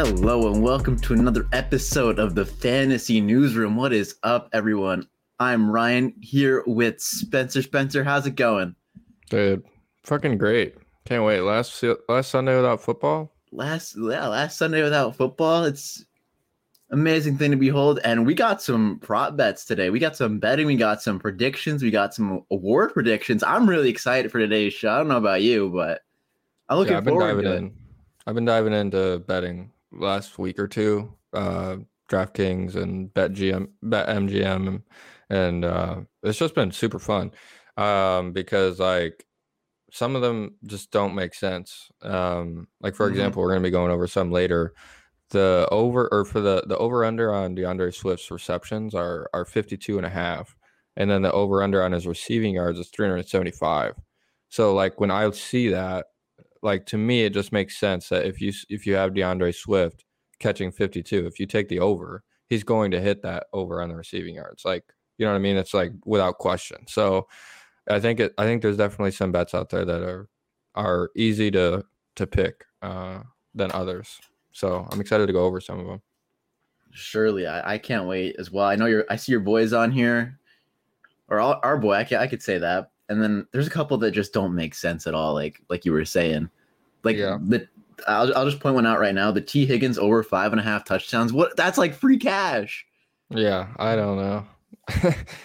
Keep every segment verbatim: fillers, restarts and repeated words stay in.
Hello and welcome to another episode of the Fantasy Newsroom. What is up, everyone? I'm Ryan here with Spencer. Spencer, how's it going? Dude, fucking great. Can't wait. Last last Sunday without football? Last, yeah, last Sunday without football. It's amazing thing to behold. And we got some prop bets today. We got some betting. We got some predictions. We got some award predictions. I'm really excited for today's show. I don't know about you, but I'm looking yeah, I've been forward to it. In. I've been diving into betting last week or two. Uh, DraftKings and BetGM, BetMGM, and uh, it's just been super fun um, because like some of them just don't make sense. Um, like for mm-hmm. example, we're gonna be going over some later. The over or for the, the over under on DeAndre Swift's receptions are are fifty-two and a half. And then the over under on his receiving yards is three hundred seventy-five. So like when I see that, like to me, it just makes sense that if you if you have DeAndre Swift catching fifty-two, if you take the over, he's going to hit that over on the receiving yards. Like, you know what I mean? It's like without question. So I think it I think there's definitely some bets out there that are are easy to to pick uh, than others. So I'm excited to go over some of them. Surely. I, I can't wait as well. I know you're, I see your boys on here or all, our boy. I can, I could say that. And then there's a couple that just don't make sense at all. Like, like you were saying, like yeah. the, I'll, I'll just point one out right now. The T Higgins over five and a half touchdowns. What? That's like free cash. Yeah. I don't know.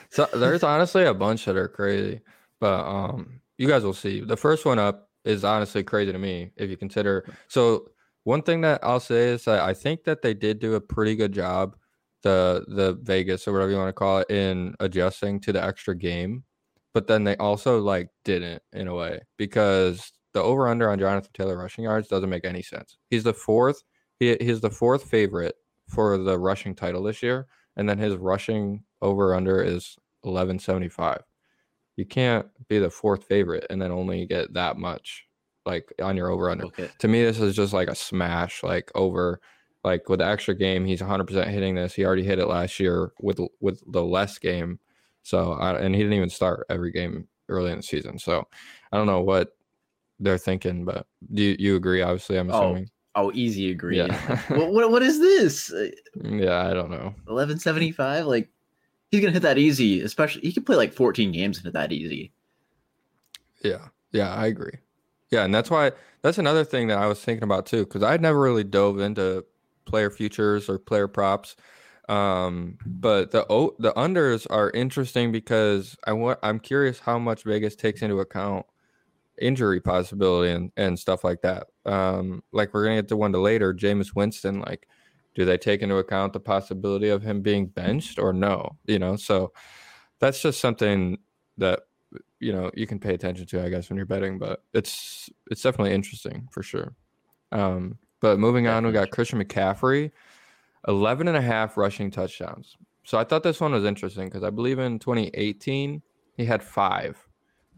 So there's honestly a bunch that are crazy, but um, you guys will see. The first one up is honestly crazy to me. If you consider, so one thing that I'll say is that I think that they did do a pretty good job, the the Vegas or whatever you want to call it, in adjusting to the extra game. But then they also like didn't in a way, because the over under on Jonathan Taylor rushing yards doesn't make any sense. He's the fourth. He, he's the fourth favorite for the rushing title this year. And then his rushing over under is eleven seventy-five. You can't be the fourth favorite and then only get that much, like on your over under. Okay. To me, this is just like a smash, like over, like with the extra game, he's one hundred percent hitting this. He already hit it last year with with the less game. So, I, and he didn't even start every game early in the season. So, I don't know what they're thinking, but do you, you agree? Obviously, I'm assuming. Oh, oh easy agree. Yeah. what, what what is this? Yeah, I don't know. eleven seventy-five, like he's going to hit that easy, especially he could play like fourteen games and hit that easy. Yeah. Yeah, I agree. Yeah, and that's why that's another thing that I was thinking about too, because I'd never really dove into player futures or player props. Um, but the the unders are interesting because I want I'm curious how much Vegas takes into account injury possibility and, and stuff like that. Um, like we're gonna get to one to later, Jameis Winston. Like, do they take into account the possibility of him being benched or no? You know, so that's just something that, you know, you can pay attention to, I guess, when you're betting, but it's it's definitely interesting for sure. Um, but moving on, we got Christian McCaffrey, eleven and a half rushing touchdowns. So I thought this one was interesting because I believe in twenty eighteen, he had five.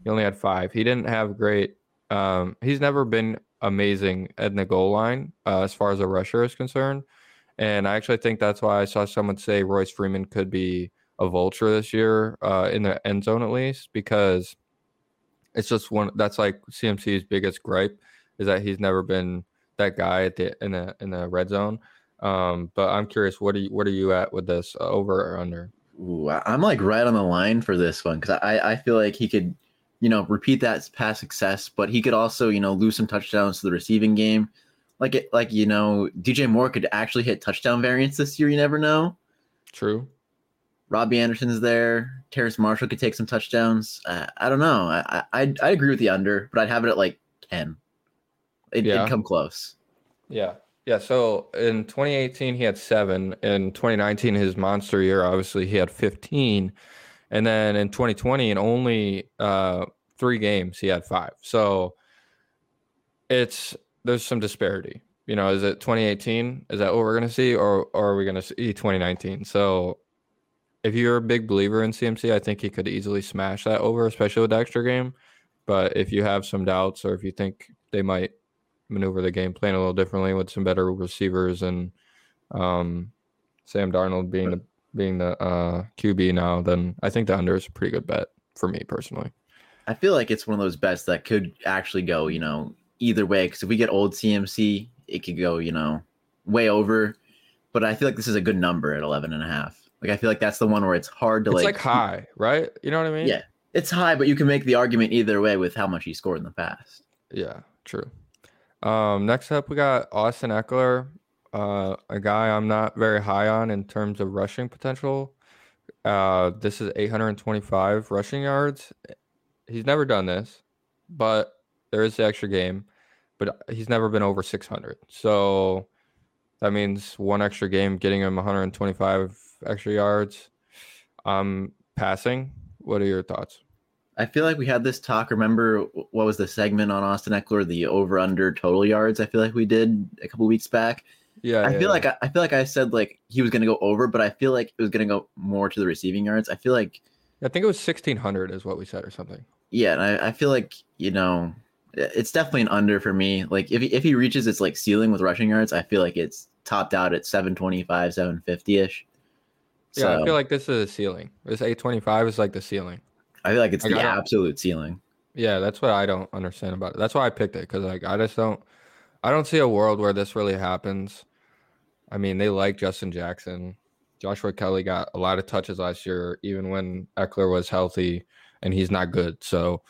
He only had five. He didn't have great. Um, he's never been amazing at the goal line uh, as far as a rusher is concerned. And I actually think that's why I saw someone say Royce Freeman could be a vulture this year uh, in the end zone, at least, because it's just one that's like C M C's biggest gripe is that he's never been that guy at the in the in the red zone. Um, but I'm curious, what are you what are you at with this uh, over or under? Ooh, I'm like right on the line for this one because I I feel like he could, you know, repeat that past success, but he could also, you know, lose some touchdowns to the receiving game, like it like you know D J Moore could actually hit touchdown variants this year. You never know. True. Robbie Anderson's there. Terrace Marshall could take some touchdowns. Uh, I don't know. I, I I agree with the under, but I'd have it at like ten. It, yeah. It'd come close. Yeah. Yeah. So in twenty eighteen, he had seven. In twenty nineteen, his monster year, obviously, he had fifteen. And then in twenty twenty, in only uh, three games, he had five. So it's there's some disparity. You know, is it twenty eighteen? Is that what we're going to see? Or, or are we going to see twenty nineteen? So if you're a big believer in C M C, I think he could easily smash that over, especially with the extra game. But if you have some doubts or if you think they might maneuver the game plan a little differently with some better receivers and um, Sam Darnold being the being the uh, Q B now, then I think the under is a pretty good bet for me personally. I feel like it's one of those bets that could actually go, you know, either way. Because if we get old C M C, it could go, you know, way over, but I feel like this is a good number at eleven and a half. Like, I feel like that's the one where it's hard to it's like, like high, right? You know what I mean? Yeah, it's high, but you can make the argument either way with how much he scored in the past. Yeah, true. Um, next up, we got Austin Eckler, uh, a guy I'm not very high on in terms of rushing potential. Uh, this is eight hundred twenty-five rushing yards. He's never done this, but there is the extra game, but he's never been over six hundred. So that means one extra game getting him one hundred twenty-five extra yards. Um, passing. What are your thoughts? I feel like we had this talk. Remember, what was the segment on Austin Eckler, the over under total yards? I feel like we did a couple weeks back. Yeah, I yeah, feel yeah. like I, I feel like I said like he was going to go over, but I feel like it was going to go more to the receiving yards. I feel like I think it was sixteen hundred is what we said or something. Yeah, and I, I feel like, you know, it's definitely an under for me. Like if he, if he reaches its like ceiling with rushing yards, I feel like it's topped out at seven twenty-five, seven fifty ish. Yeah, so, I feel like this is a ceiling. This eight twenty-five is like the ceiling. I feel like it's like, the absolute ceiling. Yeah, that's what I don't understand about it. That's why I picked it, because like I just don't, I don't see a world where this really happens. I mean, they like Justin Jackson. Joshua Kelly got a lot of touches last year, even when Eckler was healthy, and he's not good. So,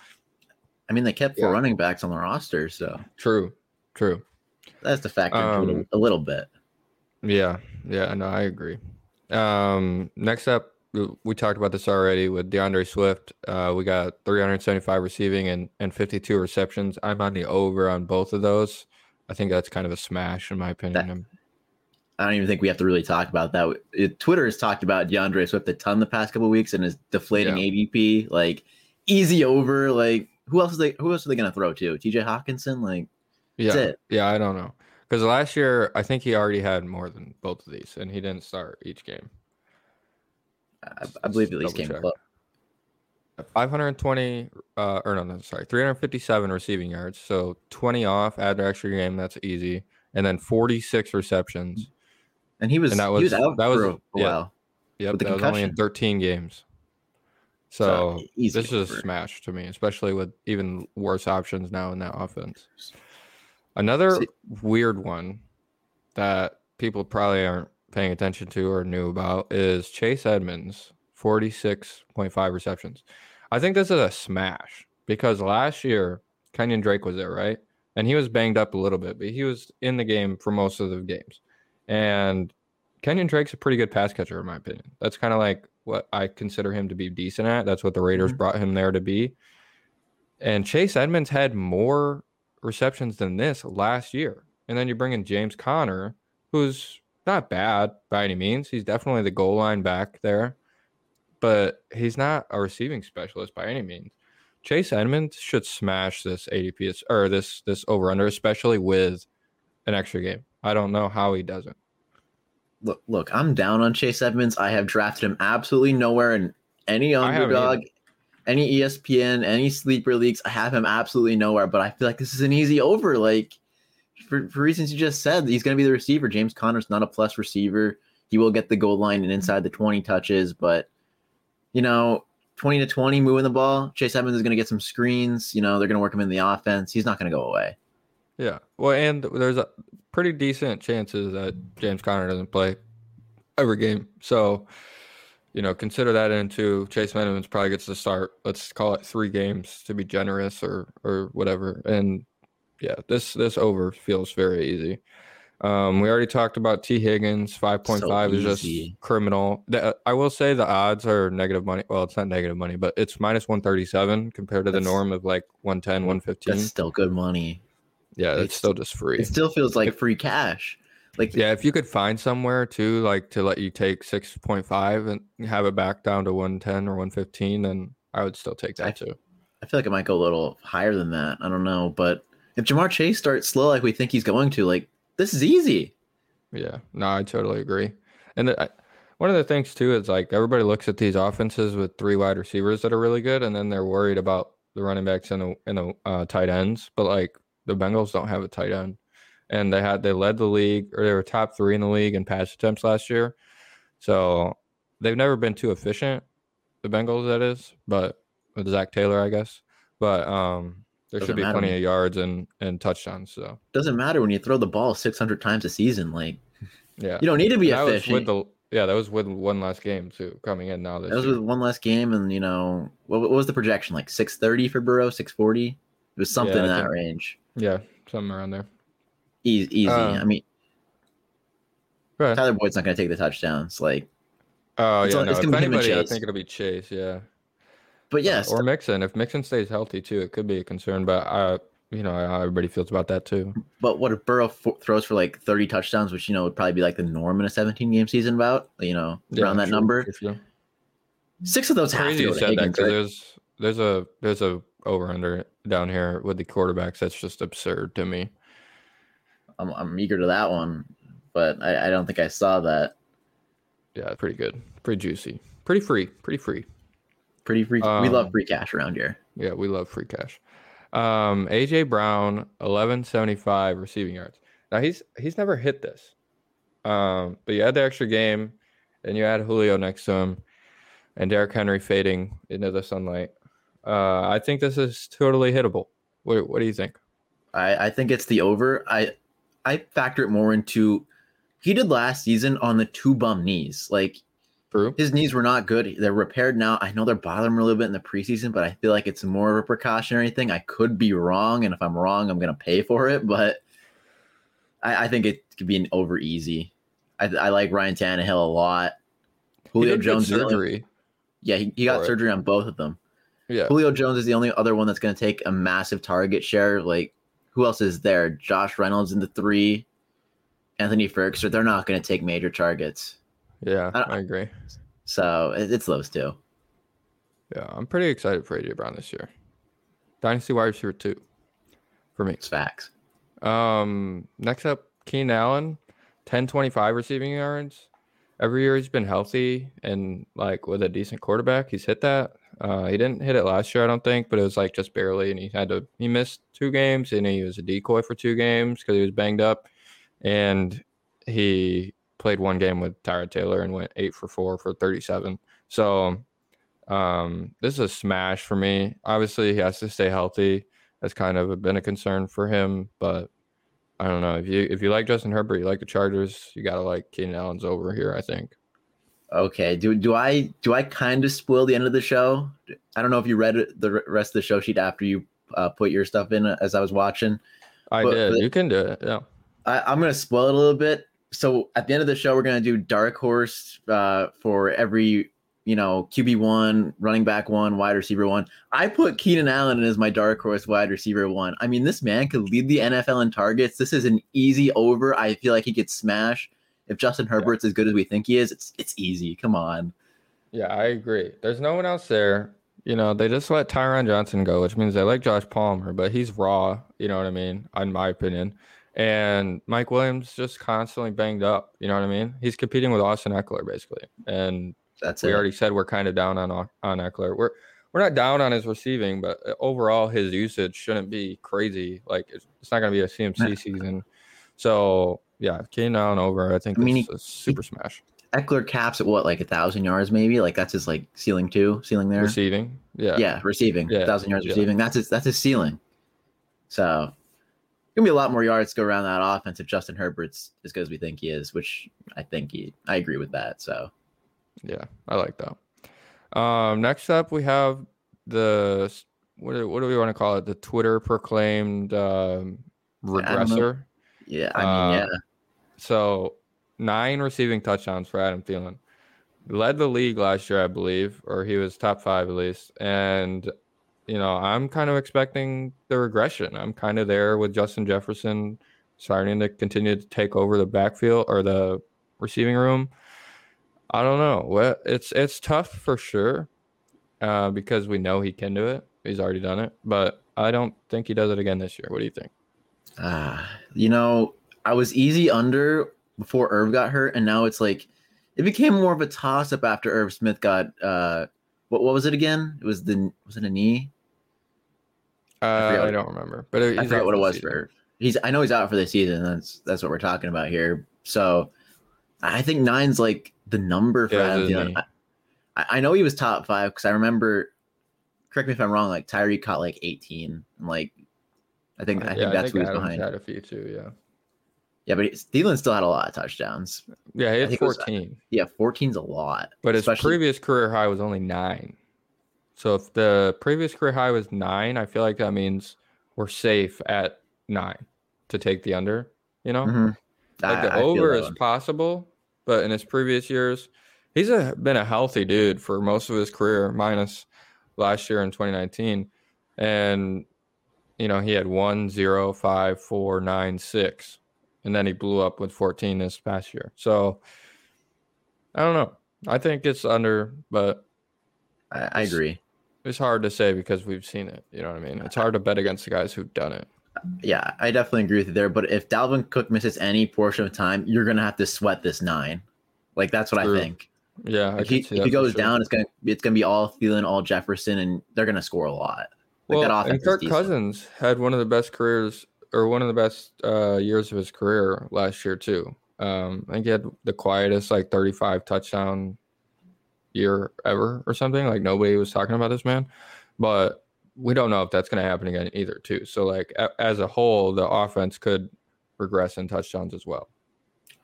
I mean, they kept yeah. four running backs on the roster. So true, true. That's the factor um, a little bit. Yeah, yeah, no, I agree. Um, next up. We talked about this already with DeAndre Swift. Uh, we got three hundred seventy-five receiving and, and fifty-two receptions. I'm on the over on both of those. I think that's kind of a smash, in my opinion. That, I don't even think we have to really talk about that. It, Twitter has talked about DeAndre Swift a ton the past couple of weeks and is deflating yeah. A D P. Like, easy over. Like, who else is they? Who else are they going to throw to? T J. Hockenson? Like, yeah, that's it. Yeah, I don't know. Because last year, I think he already had more than both of these, and he didn't start each game. I, I believe at least came close. five hundred twenty, uh, or no, no, sorry, three hundred fifty-seven receiving yards. So twenty off, add an extra game. That's easy. And then forty-six receptions. And he was, and that was, he was out that was, for a yeah, while. Yep, that concussion. Was only in thirteen games. So, so this over. Is a smash to me, especially with even worse options now in that offense. Another See, weird one that people probably aren't paying attention to or knew about is Chase Edmonds, forty-six point five receptions. I think this is a smash because last year Kenyon Drake was there, right? And he was banged up a little bit, but he was in the game for most of the games. And Kenyon Drake's a pretty good pass catcher, in my opinion. That's kind of like what I consider him to be decent at. That's what the Raiders mm-hmm. brought him there to be. And Chase Edmonds had more receptions than this last year. And then you bring in James Conner, who's not bad by any means. He's definitely the goal line back there, but he's not a receiving specialist by any means. Chase Edmonds should smash this A D P or this this over under, especially with an extra game. I don't know how he doesn't. Look, look, I'm down on Chase Edmonds. I have drafted him absolutely nowhere in any underdog, any E S P N, any sleeper leagues. I have him absolutely nowhere, but I feel like this is an easy over. Like, For, for reasons you just said, he's going to be the receiver. James Conner's not a plus receiver. He will get the goal line and inside the twenty touches, but, you know, twenty to twenty moving the ball. Chase Edmonds is going to get some screens. You know, they're going to work him in the offense. He's not going to go away. Yeah. Well, and there's a pretty decent chances that James Conner doesn't play every game. So, you know, consider that into Chase Edmonds probably gets the start. Let's call it three games to be generous or, or whatever. And, yeah, this this over feels very easy. Um, we already talked about T Higgins. five point five so is just criminal. The, I will say the odds are negative money. Well, it's not negative money, but it's minus one thirty-seven compared to that's, the norm of like one ten, one fifteen. That's still good money. Yeah, it's, it's still just free. It still feels like if, free cash. Like yeah, if you could find somewhere too, like to let you take six point five and have it back down to one ten or one fifteen, then I would still take that I, too. I feel like it might go a little higher than that. I don't know, but if Ja'Marr Chase starts slow like we think he's going to, like, this is easy. Yeah, no, I totally agree. And I, one of the things, too, is, like, everybody looks at these offenses with three wide receivers that are really good, and then they're worried about the running backs and the, and the uh, tight ends. But, like, the Bengals don't have a tight end. And they had they led the league, or they were top three in the league in pass attempts last year. So they've never been too efficient, the Bengals, that is, but with Zach Taylor, I guess. But, um... There Doesn't should be plenty of yards and, and touchdowns. So doesn't matter when you throw the ball six hundred times a season. Like, Yeah, you don't need to be and a that fish. Was with the, yeah, that was with one last game too. Coming in now, this that was year. with one last game, and you know what, what was the projection like? Six thirty for Burrow, six forty. It was something yeah, in that think, range. Yeah, something around there. Easy, easy. Um, I mean, right. Tyler Boyd's not going to take the touchdowns. Like, oh it's yeah, all, no. It's if anybody, I think it'll be Chase. Yeah, but yes, uh, or Mixon. If Mixon stays healthy too, it could be a concern. But I. You know how everybody feels about that too. But what if Burrow for- throws for like thirty touchdowns, which you know would probably be like the norm in a seventeen-game season, about you know yeah, around that sure, number. Sure. Six of those have to go to Higgins, that, right? There's there's a there's a over under down here with the quarterbacks that's just absurd to me. I'm I'm eager to that one, but I, I don't think I saw that. Yeah, pretty good, pretty juicy, pretty free, pretty free, pretty free. Um, we love free cash around here. Yeah, we love free cash. Um, A J Brown, eleven seventy-five receiving yards. Now he's he's never hit this. Um, but you add the extra game, and you add Julio next to him, and Derrick Henry fading into the sunlight. Uh, I think this is totally hittable. What what do you think? I, I think it's the over. I I factor it more into he did last season on the two bum knees. Like True. His knees were not good. They're repaired now. I know they're bothering him a little bit in the preseason, but I feel like it's more of a precautionary thing. I could be wrong, and if I'm wrong, I'm going to pay for it, but I, I think it could be an over easy. I, I like Ryan Tannehill a lot. Julio Jones. Surgery. Yeah, he, he got surgery on both of them. Yeah. Julio Jones is the only other one that's going to take a massive target share. Like, who else is there? Josh Reynolds in the three. Anthony Ferguson. They're not going to take major targets. Yeah, I, I agree. So it's those two. Yeah, I'm pretty excited for A J Brown this year. Dynasty wide receiver two for me. It's facts. Um, next up, Keenan Allen, ten twenty-five receiving yards. Every year he's been healthy and like with a decent quarterback, he's hit that. Uh, he didn't hit it last year, I don't think, but it was like just barely. And he had to, he missed two games and he was a decoy for two games because he was banged up. And he played one game with Tyrod Taylor and went eight for four for thirty-seven. So um, this is a smash for me. Obviously, he has to stay healthy. That's kind of been a concern for him. But I don't know. If you if you like Justin Herbert, you like the Chargers, you got to like Keenan Allen's over here, I think. Okay. Do do I do I kind of spoil the end of the show? I don't know if you read the rest of the show sheet after you uh, put your stuff in as I was watching. I but, did. But you can do it. Yeah. I, I'm going to spoil it a little bit. So at the end of the show, we're going to do dark horse uh, for every, you know, Q B one, running back one, wide receiver one. I put Keenan Allen as my dark horse wide receiver one. I mean, this man could lead the N F L in targets. This is an easy over. I feel like he could smash. If Justin Herbert's yeah. as good as we think he is, it's it's easy. Come on. Yeah, I agree. There's no one else there. You know, they just let Tyron Johnson go, which means they like Josh Palmer, but he's raw. You know what I mean? In my opinion. And Mike Williams just constantly banged up. You know what I mean? He's competing with Austin Eckler basically, and that's we it. already said we're kind of down on on Eckler. We're we're not down on his receiving, but overall his usage shouldn't be crazy. Like it's, it's not going to be a C M C season. So yeah, Keenan Allen over. I think I mean, it's he, a super he, smash. Eckler caps at what, like a thousand yards maybe? Like that's his like ceiling too, ceiling there. Receiving, yeah, yeah, receiving, yeah. thousand yards yeah. receiving. That's his that's his ceiling. So. Gonna be a lot more yards to go around that offense if Justin Herbert's as good as we think he is, which I think he I agree with that. So yeah, I like that. Um next up we have the what do, what do we want to call it? The Twitter proclaimed um regressor. Yeah, I mean uh, yeah. So nine receiving touchdowns for Adam Thielen. Led the league last year, I believe, or he was top five at least. And you know, I'm kind of expecting the regression. I'm kind of there with Justin Jefferson starting to continue to take over the backfield or the receiving room. I don't know. It's it's tough for sure uh, because we know he can do it. He's already done it. But I don't think he does it again this year. What do you think? Uh, you know, I was easy under before Irv got hurt, and now it's like it became more of a toss-up after Irv Smith got uh, – what, what was it again? It was the – was it a knee? Uh, I, I don't remember, but it, I forget what it was season. for. He's, I know he's out for the season. That's that's what we're talking about here. So, I think nine's like the number for yeah, Adam Thielen. I, I know he was top five because I remember. Correct me if I'm wrong. Like Tyreek caught like eighteen. And like, I think I yeah, think that's I think who's Adam's behind. Had a few too. Yeah. Yeah, but Thielen still had a lot of touchdowns. Yeah, he had fourteen. Was, yeah, fourteen's a lot. But his especially... previous career high was only nine. So if the previous career high was nine, I feel like that means we're safe at nine to take the under, you know? Mm-hmm. Like I, the I over is possible, but in his previous years, he's a, been a healthy dude for most of his career, minus last year in twenty nineteen. And, you know, he had one, zero, five, four, nine, six. And then he blew up with fourteen this past year. So I don't know. I think it's under, but I, I agree. It's, it's hard to say because we've seen it. You know what I mean? It's hard to bet against the guys who've done it. Yeah, I definitely agree with you there. But if Dalvin Cook misses any portion of time, you're going to have to sweat this nine. Like, that's what True. I think. Yeah. Like I he, if he goes sure. down, it's going to it's gonna be all Thielen, all Jefferson, and they're going to score a lot. Like, well, that offense and Kirk Cousins had one of the best careers or one of the best uh, years of his career last year, too. Um, I think he had the quietest, like, thirty-five touchdown year ever or something. Like, nobody was talking about this man. But we don't know if that's going to happen again either, too. So, like, a- as a whole, the offense could regress in touchdowns as well.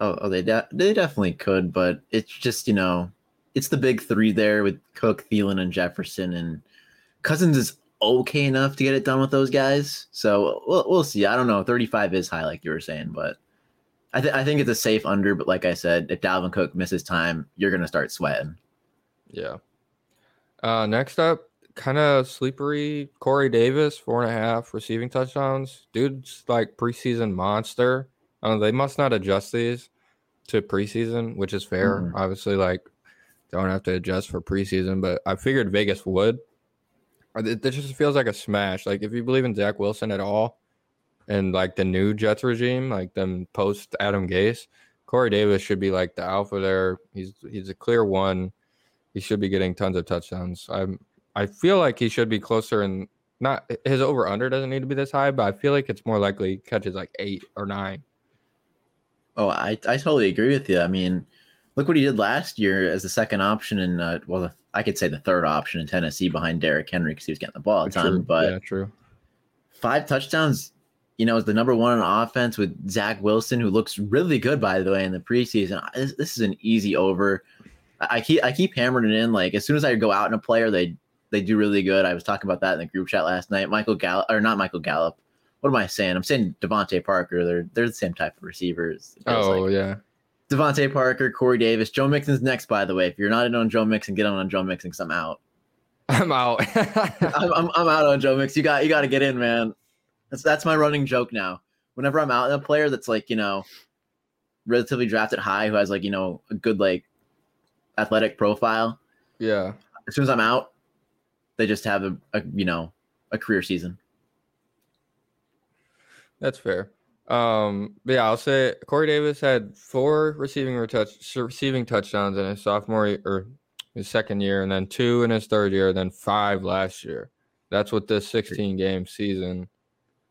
Oh, oh they, de- they definitely could. But it's just, you know, it's the big three there with Cook, Thielen, and Jefferson. And Cousins is okay enough to get it done with those guys, so we'll, we'll see. I don't know. thirty-five is high, like you were saying, but I, th- I think it's a safe under. But like I said, if Dalvin Cook misses time, you're gonna start sweating. Yeah. Uh, next up, kind of sleepery, Corey Davis, four and a half receiving touchdowns. Dude's like preseason monster. Uh, they must not adjust these to preseason, which is fair. Mm. Obviously, like don't have to adjust for preseason, but I figured Vegas would. It just feels like a smash. Like, if you believe in Zach Wilson at all and, like, the new Jets regime, like them post-Adam Gase, Corey Davis should be, like, the alpha there. He's he's a clear one. He should be getting tons of touchdowns. I I feel like he should be closer and not – his over-under doesn't need to be this high, but I feel like it's more likely he catches, like, eight or nine. Oh, I, I totally agree with you. I mean, look what he did last year as the second option in uh, – well, the I could say the third option in Tennessee behind Derrick Henry because he was getting the ball all the time. True. But yeah, true. Five touchdowns, you know, is the number one on offense with Zach Wilson, who looks really good, by the way, in the preseason. This, this is an easy over. I keep I keep hammering it in. Like, as soon as I go out in a player, they they do really good. I was talking about that in the group chat last night. Michael Gallup, or not Michael Gallup. What am I saying? I'm saying Devontae Parker. They're, they're the same type of receivers. Oh, like, yeah. Devontae Parker, Corey Davis, Joe Mixon's next, by the way. If you're not in on Joe Mixon, get on, on Joe Mixon because I'm out. I'm out. I'm, I'm I'm out on Joe Mixon. You got you got to get in, man. That's that's my running joke now. Whenever I'm out in a player that's like, you know, relatively drafted high, who has like, you know, a good like athletic profile. Yeah. As soon as I'm out, they just have a, a you know a career season. That's fair. Um, but yeah, I'll say Corey Davis had four receiving retouch, receiving touchdowns in his sophomore year, or his second year, and then two in his third year, then five last year. That's with this sixteen-game season.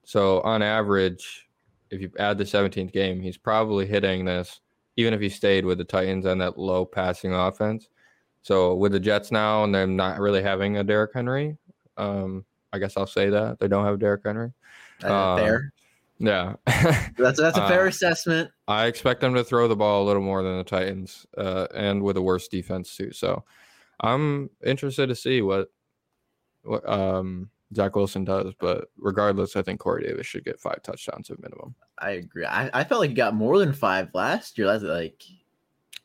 So on average, if you add the seventeenth game, he's probably hitting this, even if he stayed with the Titans on that low passing offense. So with the Jets now and them not really having a Derrick Henry, um, I guess I'll say that. They don't have Derrick Henry. Uh, fair. Yeah, that's that's a fair uh, assessment. I expect them to throw the ball a little more than the Titans, uh, and with a worse defense too. So, I'm interested to see what what um, Zach Wilson does. But regardless, I think Corey Davis should get five touchdowns at minimum. I agree. I, I felt like he got more than five last year. That's like,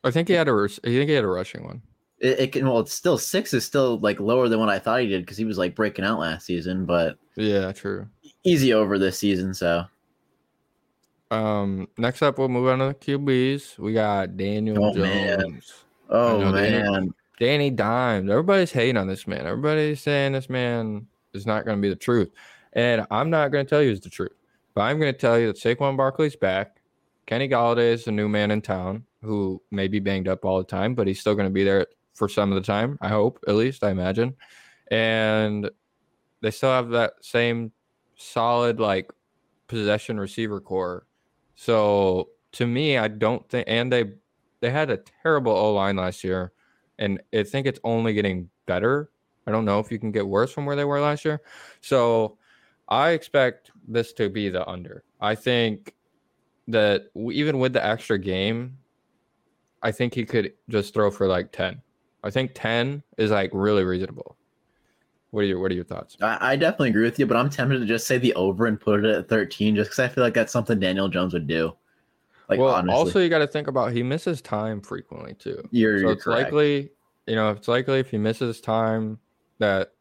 I think he had a I think he had a rushing one. It, it can well, it's still six is still like lower than what I thought he did because he was like breaking out last season. But yeah, true. Easy over this season, so. Um, next up, we'll move on to the Q Bs. We got Daniel oh, Jones. Man. Oh, know, man. Danny, Danny Dimes. Everybody's hating on this man. Everybody's saying this man is not going to be the truth. And I'm not going to tell you it's the truth. But I'm going to tell you that Saquon Barkley's back. Kenny Galladay is the new man in town who may be banged up all the time, but he's still going to be there for some of the time, I hope, at least, I imagine. And they still have that same solid, like, possession receiver core. So to me, I don't think, and they they had a terrible O-line last year, and I think it's only getting better. I don't know if you can get worse from where they were last year. So I expect this to be the under. I think that even with the extra game, I think he could just throw for like ten. I think ten is like really reasonable. What are your What are your thoughts? I, I definitely agree with you, but I'm tempted to just say the over and put it at thirteen, just because I feel like that's something Daniel Jones would do. Like, well, honestly. Also you got to think about he misses time frequently too. You're, so you're it's correct. likely, you know, it's likely if he misses time that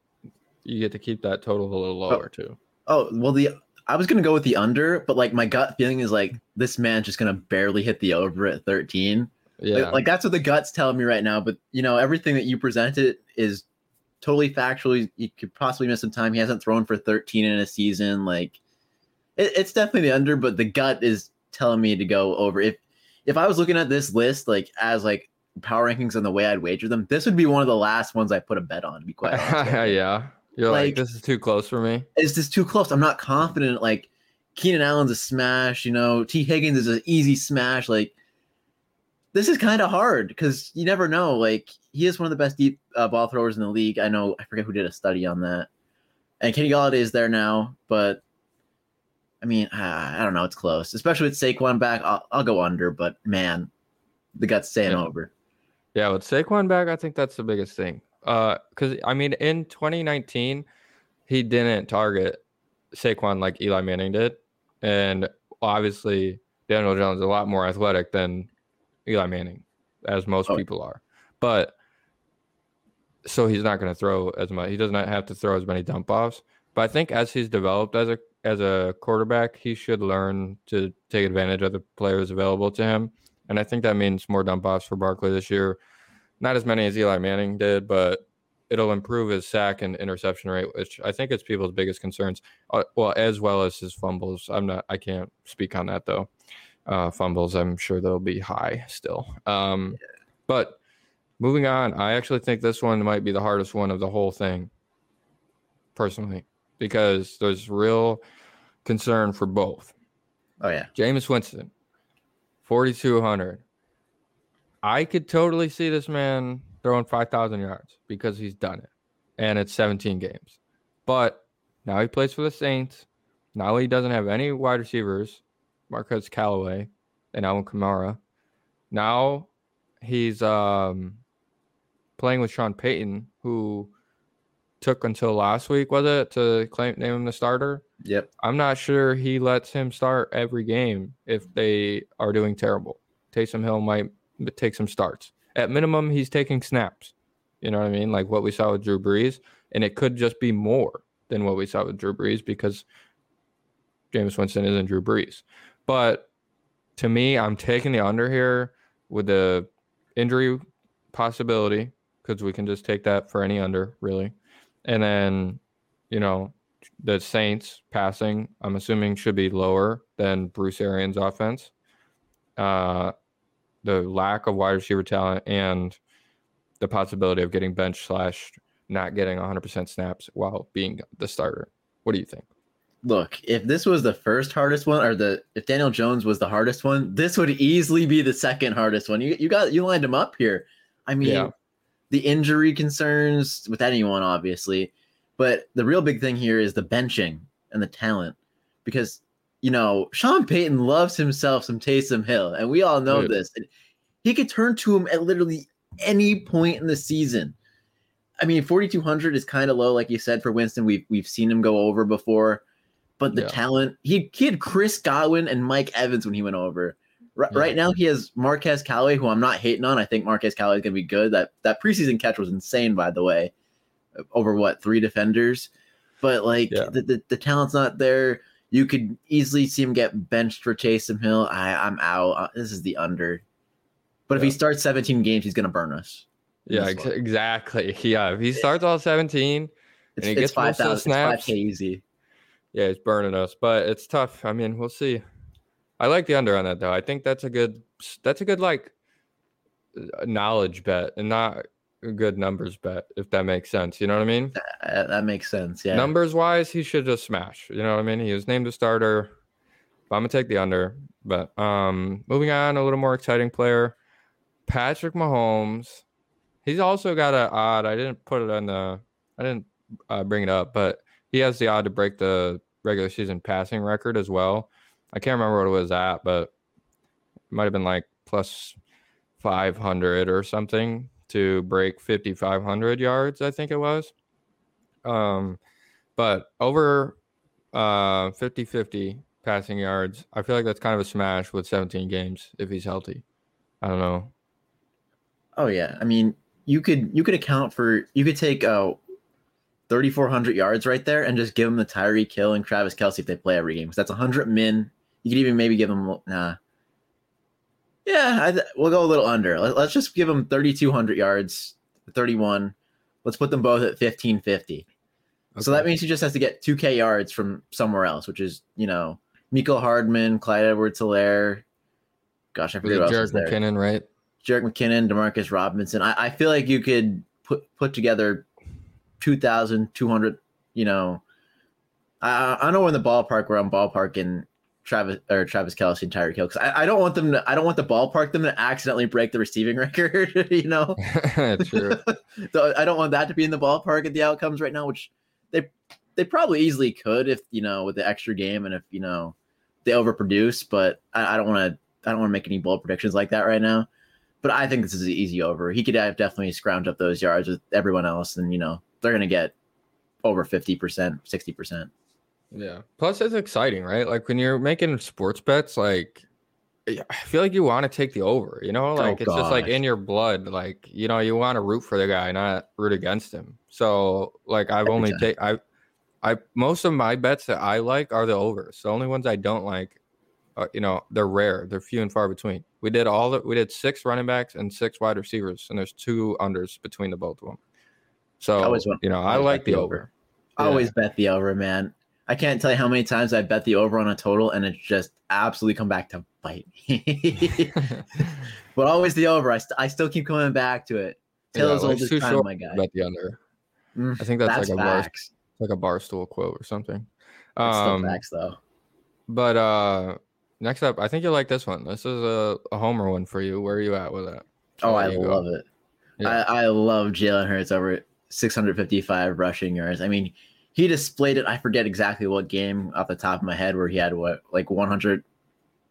you get to keep that total a little lower oh, too. Oh well, the I was gonna go with the under, but like my gut feeling is like this man's just gonna barely hit the over at thirteen. Yeah, like, like that's what the gut's telling me right now. But you know, everything that you presented is totally factual. You could possibly miss some time. He hasn't thrown for thirteen in a season. Like it, it's definitely the under, but the gut is telling me to go over. If if I was looking at this list like as like power rankings and the way I'd wager them, this would be one of the last ones I put a bet on, to be quite honest. Yeah. You're like, like, this is too close for me. It's just too close. I'm not confident. Like Keenan Allen's a smash, you know, T Higgins is an easy smash. Like this is kind of hard because you never know. Like he is one of the best deep uh, ball throwers in the league. I know, I forget who did a study on that. And Kenny Golladay is there now, but I mean, I, I don't know. It's close, especially with Saquon back. I'll, I'll go under, but man, the gut's saying yeah. over. Yeah, with Saquon back, I think that's the biggest thing. Uh, because I mean, in twenty nineteen, he didn't target Saquon like Eli Manning did, and obviously Daniel Jones is a lot more athletic than Eli Manning, as most oh. people are, but so he's not going to throw as much. He does not have to throw as many dump offs. But I think as he's developed as a as a quarterback, he should learn to take advantage of the players available to him, and I think that means more dump offs for Barkley this year. Not as many as Eli Manning did, but it'll improve his sack and interception rate, which I think is people's biggest concerns. Uh, well, as well as his fumbles. I'm not. I can't speak on that though. Uh, fumbles, I'm sure they'll be high still. Um, but moving on, I actually think this one might be the hardest one of the whole thing, personally, because there's real concern for both. Oh yeah, Jameis Winston, forty-two hundred. I could totally see this man throwing five thousand yards because he's done it, and it's seventeen games. But now he plays for the Saints. Now he doesn't have any wide receivers, Marquez Callaway and Alvin Kamara. Now he's um, playing with Sean Payton, who took until last week, was it, to claim name him the starter? Yep. I'm not sure he lets him start every game if they are doing terrible. Taysom Hill might take some starts. At minimum, he's taking snaps. You know what I mean? Like what we saw with Drew Brees. And it could just be more than what we saw with Drew Brees because Jameis Winston isn't Drew Brees. But to me, I'm taking the under here with the injury possibility because we can just take that for any under, really. And then, you know, the Saints passing, I'm assuming should be lower than Bruce Arians' offense. Uh, the lack of wide receiver talent and the possibility of getting bench slash not getting one hundred percent snaps while being the starter. What do you think? Look, if this was the first hardest one, or the if Daniel Jones was the hardest one, this would easily be the second hardest one. You you got you lined him up here. I mean, yeah. The injury concerns with anyone, obviously, but the real big thing here is the benching and the talent, because you know, Sean Payton loves himself some Taysom Hill, and we all know Dude. this. He could turn to him at literally any point in the season. I mean, forty-two hundred is kind of low, like you said, for Winston. We've, we've seen him go over before, but the yeah. talent, he, he had Chris Godwin and Mike Evans when he went over. R- yeah. Right now, he has Marquez Callaway, who I'm not hating on. I think Marquez Callaway is going to be good. That, that preseason catch was insane, by the way, over, what, three defenders? But, like, yeah. the, the, the talent's not there. You could easily see him get benched for Taysom Hill. I, I'm out. This is the under. But yeah. if he starts seventeen games, he's going to burn us. Yeah, ex- exactly. Yeah, if he starts all seventeen it's, and he gets most of the snaps. It's five K easy. Yeah, he's burning us. But it's tough. I mean, we'll see. I like the under on that, though. I think that's a good, that's a good like, knowledge bet and not a good numbers bet, if that makes sense. You know what I mean? That, that makes sense. Yeah. Numbers wise, he should just smash. You know what I mean? He was named a starter. But I'm gonna take the under. But um, moving on, a little more exciting player, Patrick Mahomes. He's also got an odd. I didn't put it on the. I didn't uh, bring it up, but he has the odd to break the regular season passing record as well. I can't remember what it was at, but might have been like plus five hundred or something to break fifty-five hundred yards, I think it was. Um, but over uh, fifty-fifty passing yards, I feel like that's kind of a smash with seventeen games if he's healthy. I don't know. Oh, yeah. I mean, you could you could account for – you could take uh, thirty-four hundred yards right there and just give him the Tyreek Hill and Travis Kelce if they play every game. Because that's one hundred min. You could even maybe give him – nah. Yeah, I th- we'll go a little under. Let- let's just give him thirty-two hundred yards, thirty-one. Let's put them both at fifteen fifty. Okay. So that means he just has to get two thousand yards from somewhere else, which is, you know, Mecole Hardman, Clyde Edwards-Helaire. Gosh, I forget what else is there. Jarek McKinnon, right? Jarek McKinnon, Demarcus Robinson. I, I feel like you could put put together two thousand two hundred, you know. I I know we're in the ballpark where I'm ballparking Travis or Travis Kelce and Tyreek Hill because I, I don't want them to, I don't want the ballpark them to accidentally break the receiving record, you know. True. So I don't want that to be in the ballpark at the outcomes right now, which they they probably easily could if you know with the extra game and if you know they overproduce. But I, I don't want to I don't want to make any bold predictions like that right now. But I think this is an easy over. He could have definitely scrounged up those yards with everyone else, and you know they're gonna get over fifty percent, sixty percent. Yeah. Plus, it's exciting, right? Like when you're making sports bets, like I feel like you want to take the over. You know, like oh, it's gosh. just like in your blood. Like you know, you want to root for the guy, not root against him. So, like I've Every only take I, I most of my bets that I like are the overs. The only ones I don't like, are, you know, they're rare. They're few and far between. We did all the we did six running backs and six wide receivers, and there's two unders between the both of them. So you know, I, I like the, the over. over. I yeah. always bet the over, man. I can't tell you how many times I bet the over on a total and it's just absolutely come back to bite me. But always the over. I, st- I still keep coming back to it. Taylor's yeah, like oldest time, my guy. Bet the under. Mm, I think that's, that's like, a bar, like a bar stool quote or something. That's um, still facts, though. But uh, next up, I think you'll like this one. This is a, a homer one for you. Where are you at with that? Oh, I love go. it. Yeah. I, I love Jalen Hurts over six hundred fifty-five rushing yards. I mean, he displayed it. I forget exactly what game off the top of my head where he had what, like one hundred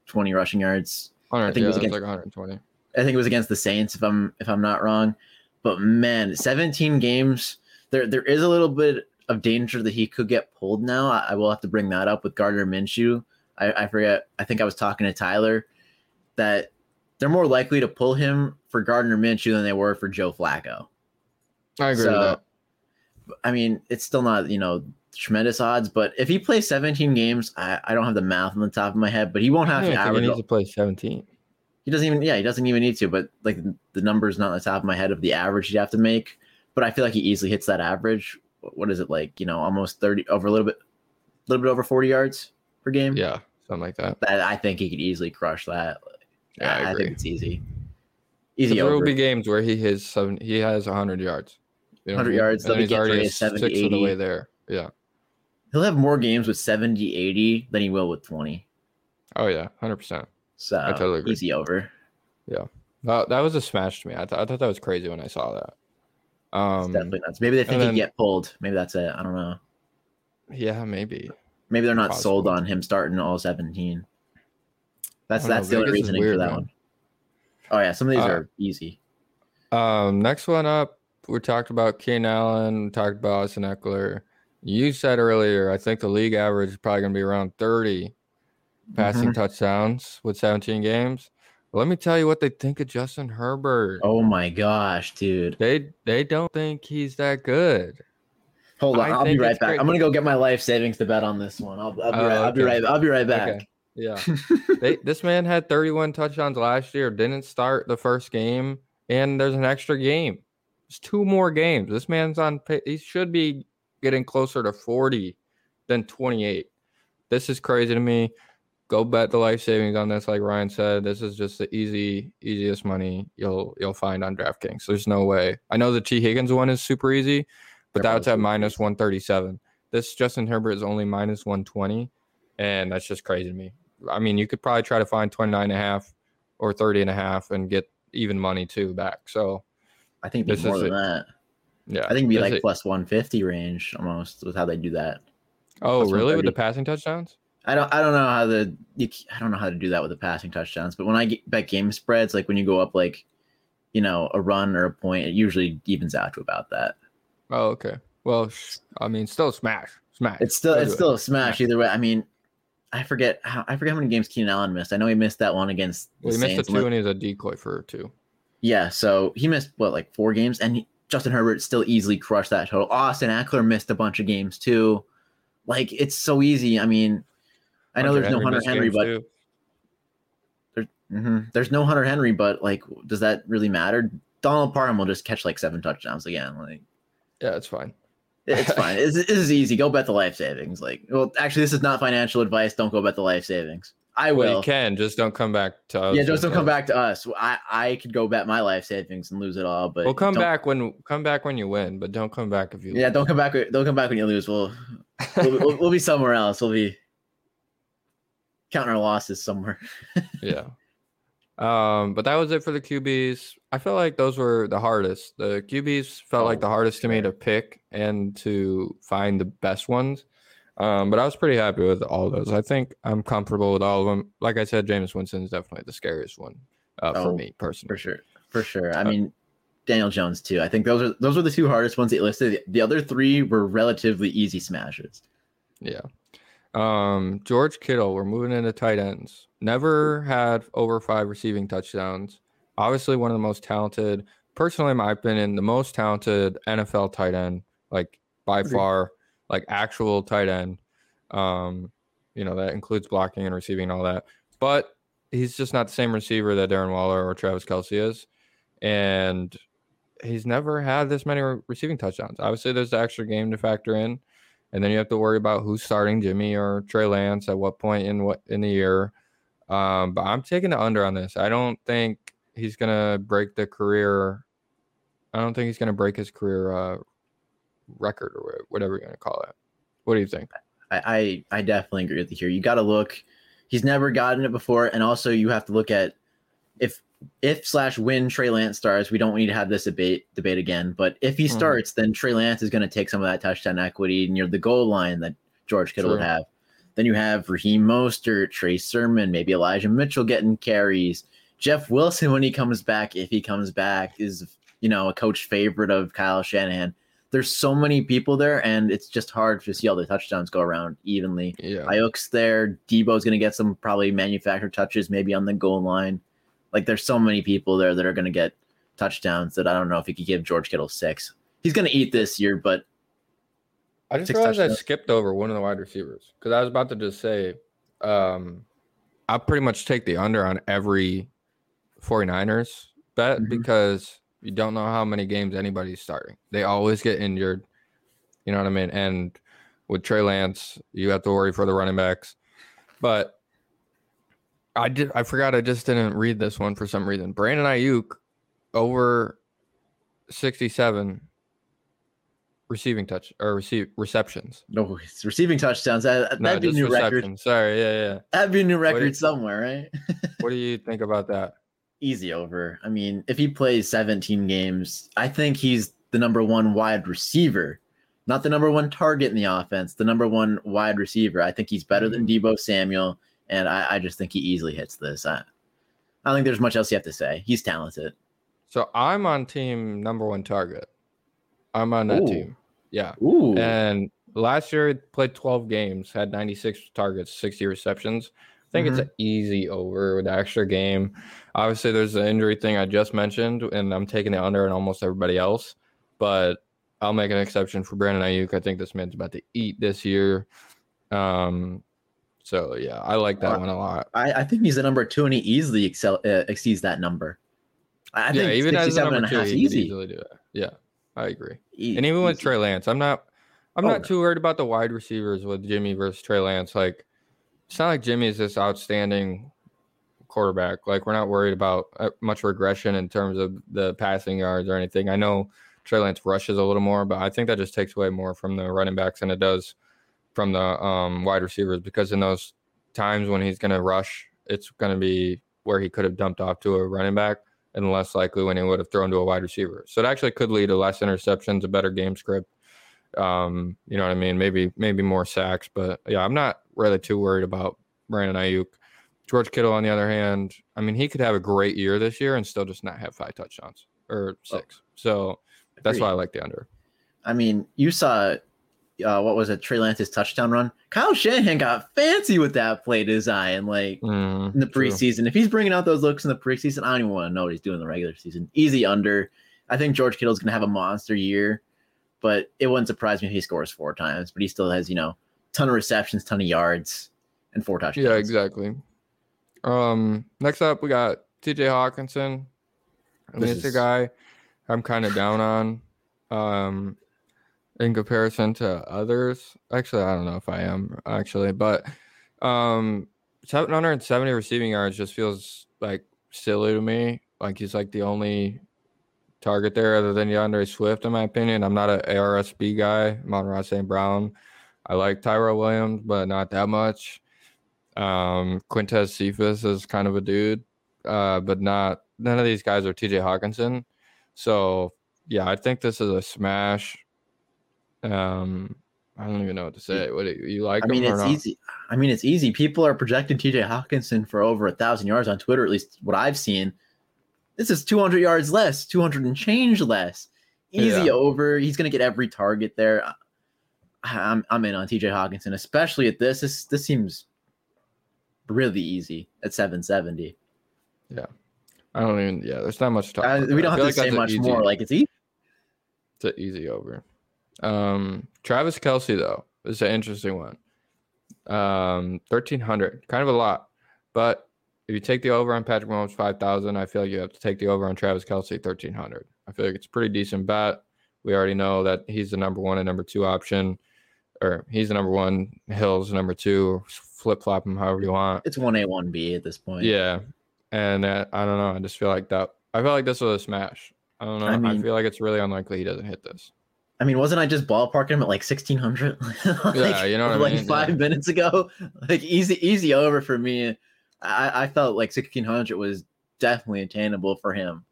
twenty rushing yards. I think yeah, it was against, like one hundred twenty. I think it was against the Saints, if I'm if I'm not wrong. But man, seventeen games. There there is a little bit of danger that he could get pulled now. I, I will have to bring that up with Gardner Minshew. I, I forget. I think I was talking to Tyler that they're more likely to pull him for Gardner Minshew than they were for Joe Flacco. I agree so, with that. I mean, it's still not, you know, tremendous odds, but if he plays seventeen games, I, I don't have the math on the top of my head, but he won't have I to average. He needs to play seventeen. He doesn't even, yeah, he doesn't even need to, but like the number's not on the top of my head of the average he'd have to make, but I feel like he easily hits that average. What is it like, you know, almost thirty over a little bit, a little bit over forty yards per game? Yeah. Something like that. That I think he could easily crush that. Yeah, I, I, I think it's easy. Easy. There will be games where he has seven, he has a hundred yards. You know, one hundred yards, they'll be getting seventy, eighty. The way there. Yeah. He'll have more games with seventy, eighty than he will with twenty. Oh, yeah, one hundred percent. So, I totally agree. Easy over. Yeah. Uh, that was a smash to me. I, th- I thought that was crazy when I saw that. Um, it's definitely nuts. Maybe they think then, he'd get pulled. Maybe that's it. I don't know. Yeah, maybe. Maybe they're not Possibly. sold on him starting all seventeen. That's that's know, the only reasoning weird, for that man. one. Oh, yeah, some of these uh, are easy. Um, next one up. We talked about Keenan Allen, we talked about Austin Eckler. You said earlier, I think the league average is probably going to be around thirty passing mm-hmm. touchdowns with seventeen games. Well, let me tell you what they think of Justin Herbert. Oh, my gosh, dude. They they don't think he's that good. Hold on. I I'll be right back. Great. I'm going to go get my life savings to bet on this one. I'll, I'll, be, oh, right, okay. I'll be right I'll be right back. Okay. Yeah. they, this man had thirty-one touchdowns last year, didn't start the first game, and there's an extra game. It's two more games. This man's on – he should be getting closer to forty than twenty-eight. This is crazy to me. Go bet the life savings on this, like Ryan said. This is just the easy, easiest money you'll you'll find on DraftKings. There's no way. I know the T Higgins one is super easy, but They're that's at minus one thirty-seven. This Justin Herbert is only minus one twenty, and that's just crazy to me. I mean, you could probably try to find twenty-nine point five or thirty point five and get even money, too, back. So – I think it'd be more than that. Yeah. I think it'd be like plus one fifty range almost with how they do that. Oh, really? With the passing touchdowns? I don't I don't know how the you, I don't know how to do that with the passing touchdowns. But when I get, bet game spreads, like when you go up like, you know, a run or a point, it usually evens out to about that. Oh, okay. Well, I mean, still smash, smash. It's still it's still a smash either way. I mean, I forget how I forget how many games Keenan Allen missed. I know he missed that one against. Well, the he Saints. missed the two, and he was a decoy for two. Yeah, so he missed what like four games, and he, Justin Herbert still easily crushed that total. Austin Eckler missed a bunch of games too. Like it's so easy. I mean. I know there's no Hunter Henry, but there's, mm-hmm, there's no Hunter Henry, but like, does that really matter? Donald Parham will just catch like seven touchdowns again. Like, yeah, it's fine. It's fine. This is easy. Go bet the life savings. Like, well, actually, this is not financial advice. Don't go bet the life savings. I will. Well, you can just don't come back to us. Yeah, just don't come back to us. I, I could go bet my life savings and lose it all, but we'll come don't... back when come back when you win, but don't come back if you. Yeah, lose. don't come back. Don't come back when you lose. We'll we'll, we'll, we'll be somewhere else. We'll be. Counting our losses somewhere. yeah. Um, but that was it for the Q Bs. I felt like those were the hardest. The Q Bs felt oh, like the hardest sure. to me to pick and to find the best ones. Um, but I was pretty happy with all those. I think I'm comfortable with all of them. Like I said, Jameis Winston is definitely the scariest one uh, oh, for me personally. For sure. For sure. I uh, mean, Daniel Jones too. I think those are those were the two hardest ones that listed. The other three were relatively easy smashes. Yeah. Um, George Kittle, we're moving into tight ends. Never had over five receiving touchdowns. Obviously one of the most talented, personally in my opinion, the most talented N F L tight end, like by far, like actual tight end. Um, you know, that includes blocking and receiving and all that. But he's just not the same receiver that Darren Waller or Travis Kelce is. And he's never had this many re- receiving touchdowns. Obviously there's the extra game to factor in. And then you have to worry about who's starting Jimmy or Trey Lance at what point in what in the year. Um, but I'm taking the under on this. I don't think he's gonna break the career. I don't think he's gonna break his career uh, record or whatever you're gonna call it. What do you think? I I, I definitely agree with you here. You got to look. He's never gotten it before, and also you have to look at if if slash when Trey Lance starts. We don't need to have this debate debate again, but if he starts, mm-hmm. then Trey Lance is going to take some of that touchdown equity near the goal line that George Kittle True. would have. Then you have Raheem Mostert, Trey Sermon, maybe Elijah Mitchell getting carries. Jeff Wilson, when he comes back, if he comes back, is, you know, a coach favorite of Kyle Shanahan. There's so many people there, and it's just hard to see all the touchdowns go around evenly. Yeah. Ayuk's there. Debo's going to get some probably manufactured touches, maybe on the goal line. Like, there's so many people there that are going to get touchdowns that I don't know if he could give George Kittle six. He's going to eat this year, but I just realized touchdowns. I skipped over one of the wide receivers because I was about to just say um, I pretty much take the under on every 49ers bet mm-hmm. because you don't know how many games anybody's starting. They always get injured. You know what I mean? And with Trey Lance, you have to worry for the running backs. But I did. I forgot. I just didn't read this one for some reason. Brandon Aiyuk over sixty-seven receiving touch or receive receptions. No, it's receiving touchdowns. That, no, that'd be a new reception. record. Sorry, yeah, yeah. That'd be a new record you, somewhere, right? What do you think about that? Easy over. I mean, if he plays seventeen games, I think he's the number one wide receiver, not the number one target in the offense. The number one wide receiver. I think he's better mm-hmm. than Deebo Samuel. And I, I just think he easily hits this. I, I don't think there's much else you have to say. He's talented. So I'm on team number one target. I'm on that Ooh. team. Yeah. Ooh. And last year, played twelve games, had ninety-six targets, sixty receptions. I think mm-hmm. it's an easy over with the extra game. Obviously, there's the injury thing I just mentioned, and I'm taking it under and almost everybody else. But I'll make an exception for Brandon Aiyuk. I think this man's about to eat this year. Um So, yeah, I like that uh, one a lot. I, I think he's the number two, and he easily excel, uh, exceeds that number. I yeah, think even sixty-seven as a number and a half two, easy. Easily do that. Yeah, I agree. E- and even easy. with Trey Lance, I'm not I'm oh, not too worried about the wide receivers with Jimmy versus Trey Lance. Like, it's not like Jimmy is this outstanding quarterback. Like, we're not worried about much regression in terms of the passing yards or anything. I know Trey Lance rushes a little more, but I think that just takes away more from the running backs than it does from the um, wide receivers, because in those times when he's going to rush, it's going to be where he could have dumped off to a running back and less likely when he would have thrown to a wide receiver. So it actually could lead to less interceptions, a better game script. Um, you know what I mean? Maybe, maybe more sacks, but yeah, I'm not rather too worried about Brandon Aiyuk. George Kittle, on the other hand, I mean, he could have a great year this year and still just not have five touchdowns or six. Oh, so that's why I like the under. I mean, you saw, uh, what was it, Trey Lance's touchdown run? Kyle Shanahan got fancy with that play to his eye and like mm, in the preseason. True. If he's bringing out those looks in the preseason, I don't even want to know what he's doing in the regular season. Easy under. I think George Kittle's going to have a monster year, but it wouldn't surprise me if he scores four times, but he still has, you know, ton of receptions, ton of yards, and four touchdowns. Yeah, exactly. Um, next up, we got T J. Hockenson. I mean, it's a guy I'm kind of down on um, in comparison to others. Actually, I don't know if I am, actually. But um, seven hundred seventy receiving yards just feels, like, silly to me. Like, he's, like, the only target there other than DeAndre Swift, in my opinion. I'm not an A R S B guy. I'm on Ross Saint Brown. I like Tyrell Williams, but not that much. Um, Quintez Cephas is kind of a dude, uh, but not none of these guys are T J. Hockenson. So, yeah, I think this is a smash. Um, I don't even know what to say. What do you, you like? I mean, him it's or not? easy. I mean, it's easy. People are projecting T J. Hockenson for over a thousand yards on Twitter, at least what I've seen. This is two hundred yards less, two hundred and change less. Easy yeah. over. He's going to get every target there. I'm I'm in on T J. Hockenson, especially at this. This this seems really easy at seven seventy. Yeah, I don't even. Yeah, there's not much to talk. Uh, about. We don't have to like say much easy, more. Like it's easy. It's an easy over. Um, Travis Kelce though is an interesting one. Um, thirteen hundred, kind of a lot, but if you take the over on Patrick Mahomes five thousand, I feel like you have to take the over on Travis Kelce thirteen hundred. I feel like it's a pretty decent bet. We already know that he's the number one and number two option, or he's the number one, Hill's number two. Flip flop him however you want. It's one A, one B at this point. Yeah, and uh, I don't know. I just feel like that. I feel like this was a smash. I don't know. I, mean, I feel like it's really unlikely he doesn't hit this. I mean, wasn't I just ballparking him at like sixteen hundred? Like, yeah, you know what like I mean? Five yeah. minutes ago, like easy, easy over for me. I, I felt like sixteen hundred was definitely attainable for him,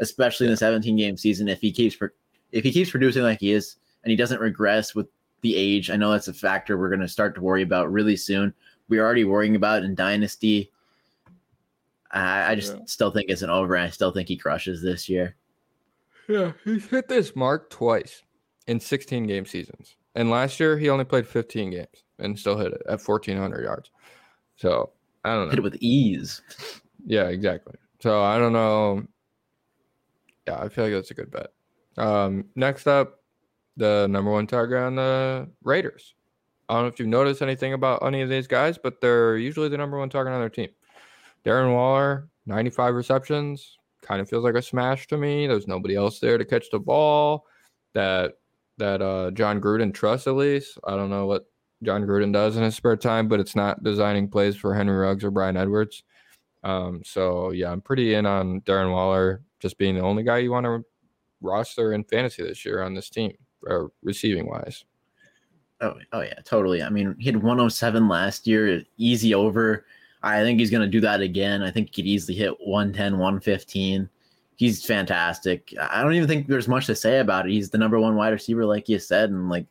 especially yeah. in the seventeen game season. If he keeps per- if he keeps producing like he is, and he doesn't regress with the age, I know that's a factor we're going to start to worry about really soon. We're already worrying about in Dynasty. I, I just yeah. still think it's an over. I still think he crushes this year. Yeah, he's hit this mark twice in sixteen game seasons. And last year, he only played fifteen games and still hit it at fourteen hundred yards. So, I don't know. Hit it with ease. Yeah, exactly. So, I don't know. Yeah, I feel like that's a good bet. Um, next up, the number one target on the Raiders. I don't know if you've noticed anything about any of these guys, but they're usually the number one target on their team. Darren Waller, ninety-five receptions, kind of feels like a smash to me. There's nobody else there to catch the ball that that uh, John Gruden trusts, at least. I don't know what John Gruden does in his spare time, but it's not designing plays for Henry Ruggs or Bryan Edwards. Um, so, yeah, I'm pretty in on Darren Waller just being the only guy you want to roster in fantasy this year on this team, or receiving-wise. Oh, oh yeah, totally. I mean, he had one oh seven last year, easy over. I think he's going to do that again. I think he could easily hit one ten, one fifteen. He's fantastic. I don't even think there's much to say about it. He's the number one wide receiver, like you said, and like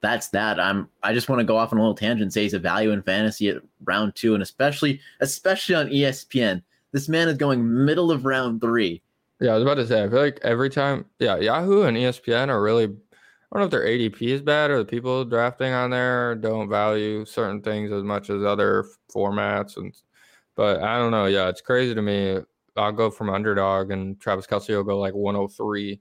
that's that. I'm. I just want to go off on a little tangent and say he's a value in fantasy at round two, and especially, especially on E S P N. This man is going middle of round three. Yeah, I was about to say. I feel like every time, yeah, Yahoo and E S P N are really. I don't know if their A D P is bad or the people drafting on there don't value certain things as much as other formats. And but I don't know. Yeah, it's crazy to me. I'll go from underdog and Travis Kelce will go like one oh three.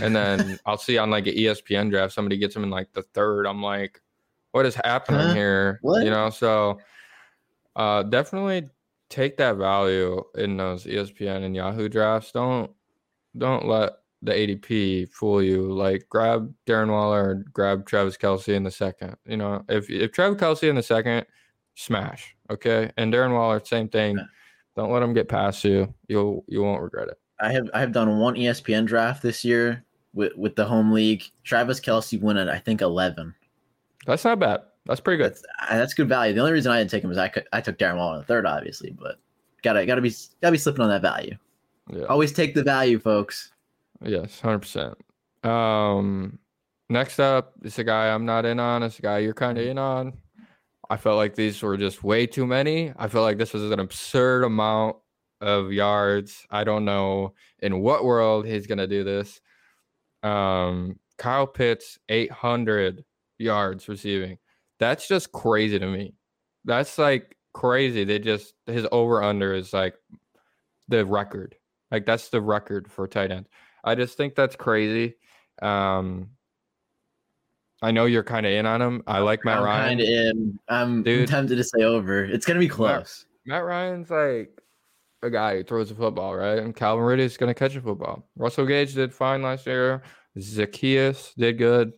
And then I'll see on like an E S P N draft, somebody gets him in like the third. I'm like, what is happening huh? here? What? You know, so uh, definitely take that value in those E S P N and Yahoo drafts. Don't don't let the A D P fool you. Like grab Darren Waller or grab Travis Kelce in the second. You know, if if Travis Kelce in the second, smash. Okay. And Darren Waller, same thing. Don't let him get past you. You'll you won't regret it. I have I have done one E S P N draft this year with, with the home league. Travis Kelce went at I think eleven. That's not bad. That's pretty good. That's, that's good value. The only reason I didn't take him is I could, I took Darren Waller in the third, obviously, but gotta gotta be gotta be slipping on that value. Yeah. Always take the value, folks. Yes, one hundred percent. Um, next up, it's a guy I'm not in on. It's a guy you're kind of in on. I felt like these were just way too many. I felt like this was an absurd amount of yards. I don't know in what world he's going to do this. Um, Kyle Pitts, eight hundred yards receiving. That's just crazy to me. That's like crazy. They just, his over under is like the record. Like that's the record for tight ends. I just think that's crazy. Um, I know you're kind of in on him. I like Matt I'm Ryan. Kind of in. I'm Dude, tempted to say over. It's gonna be close. Matt, Matt Ryan's like a guy who throws a football, right? And Calvin Ridley's gonna catch a football. Russell Gage did fine last year. Zacchaeus did good.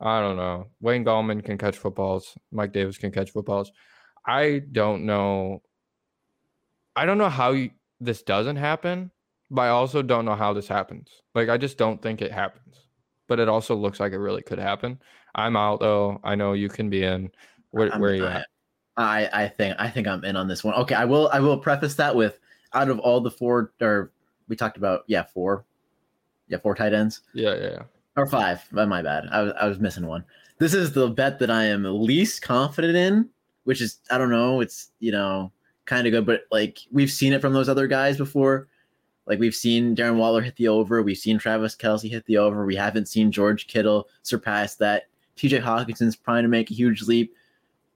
I don't know. Wayne Gallman can catch footballs. Mike Davis can catch footballs. I don't know. I don't know how you, this doesn't happen, but I also don't know how this happens. Like I just don't think it happens. But it also looks like it really could happen. I'm out though. I know you can be in. Where, where are you at? I, I think I think I'm in on this one. Okay, I will I will preface that with out of all the four or we talked about yeah four, yeah four tight ends. Yeah, yeah, yeah. Or five. My bad. I was I was missing one. This is the bet that I am least confident in, which is I don't know. It's you know kind of good, but like we've seen it from those other guys before. Like we've seen Darren Waller hit the over. We've seen Travis Kelce hit the over. We haven't seen George Kittle surpass that. T J. Hawkinson's trying to make a huge leap.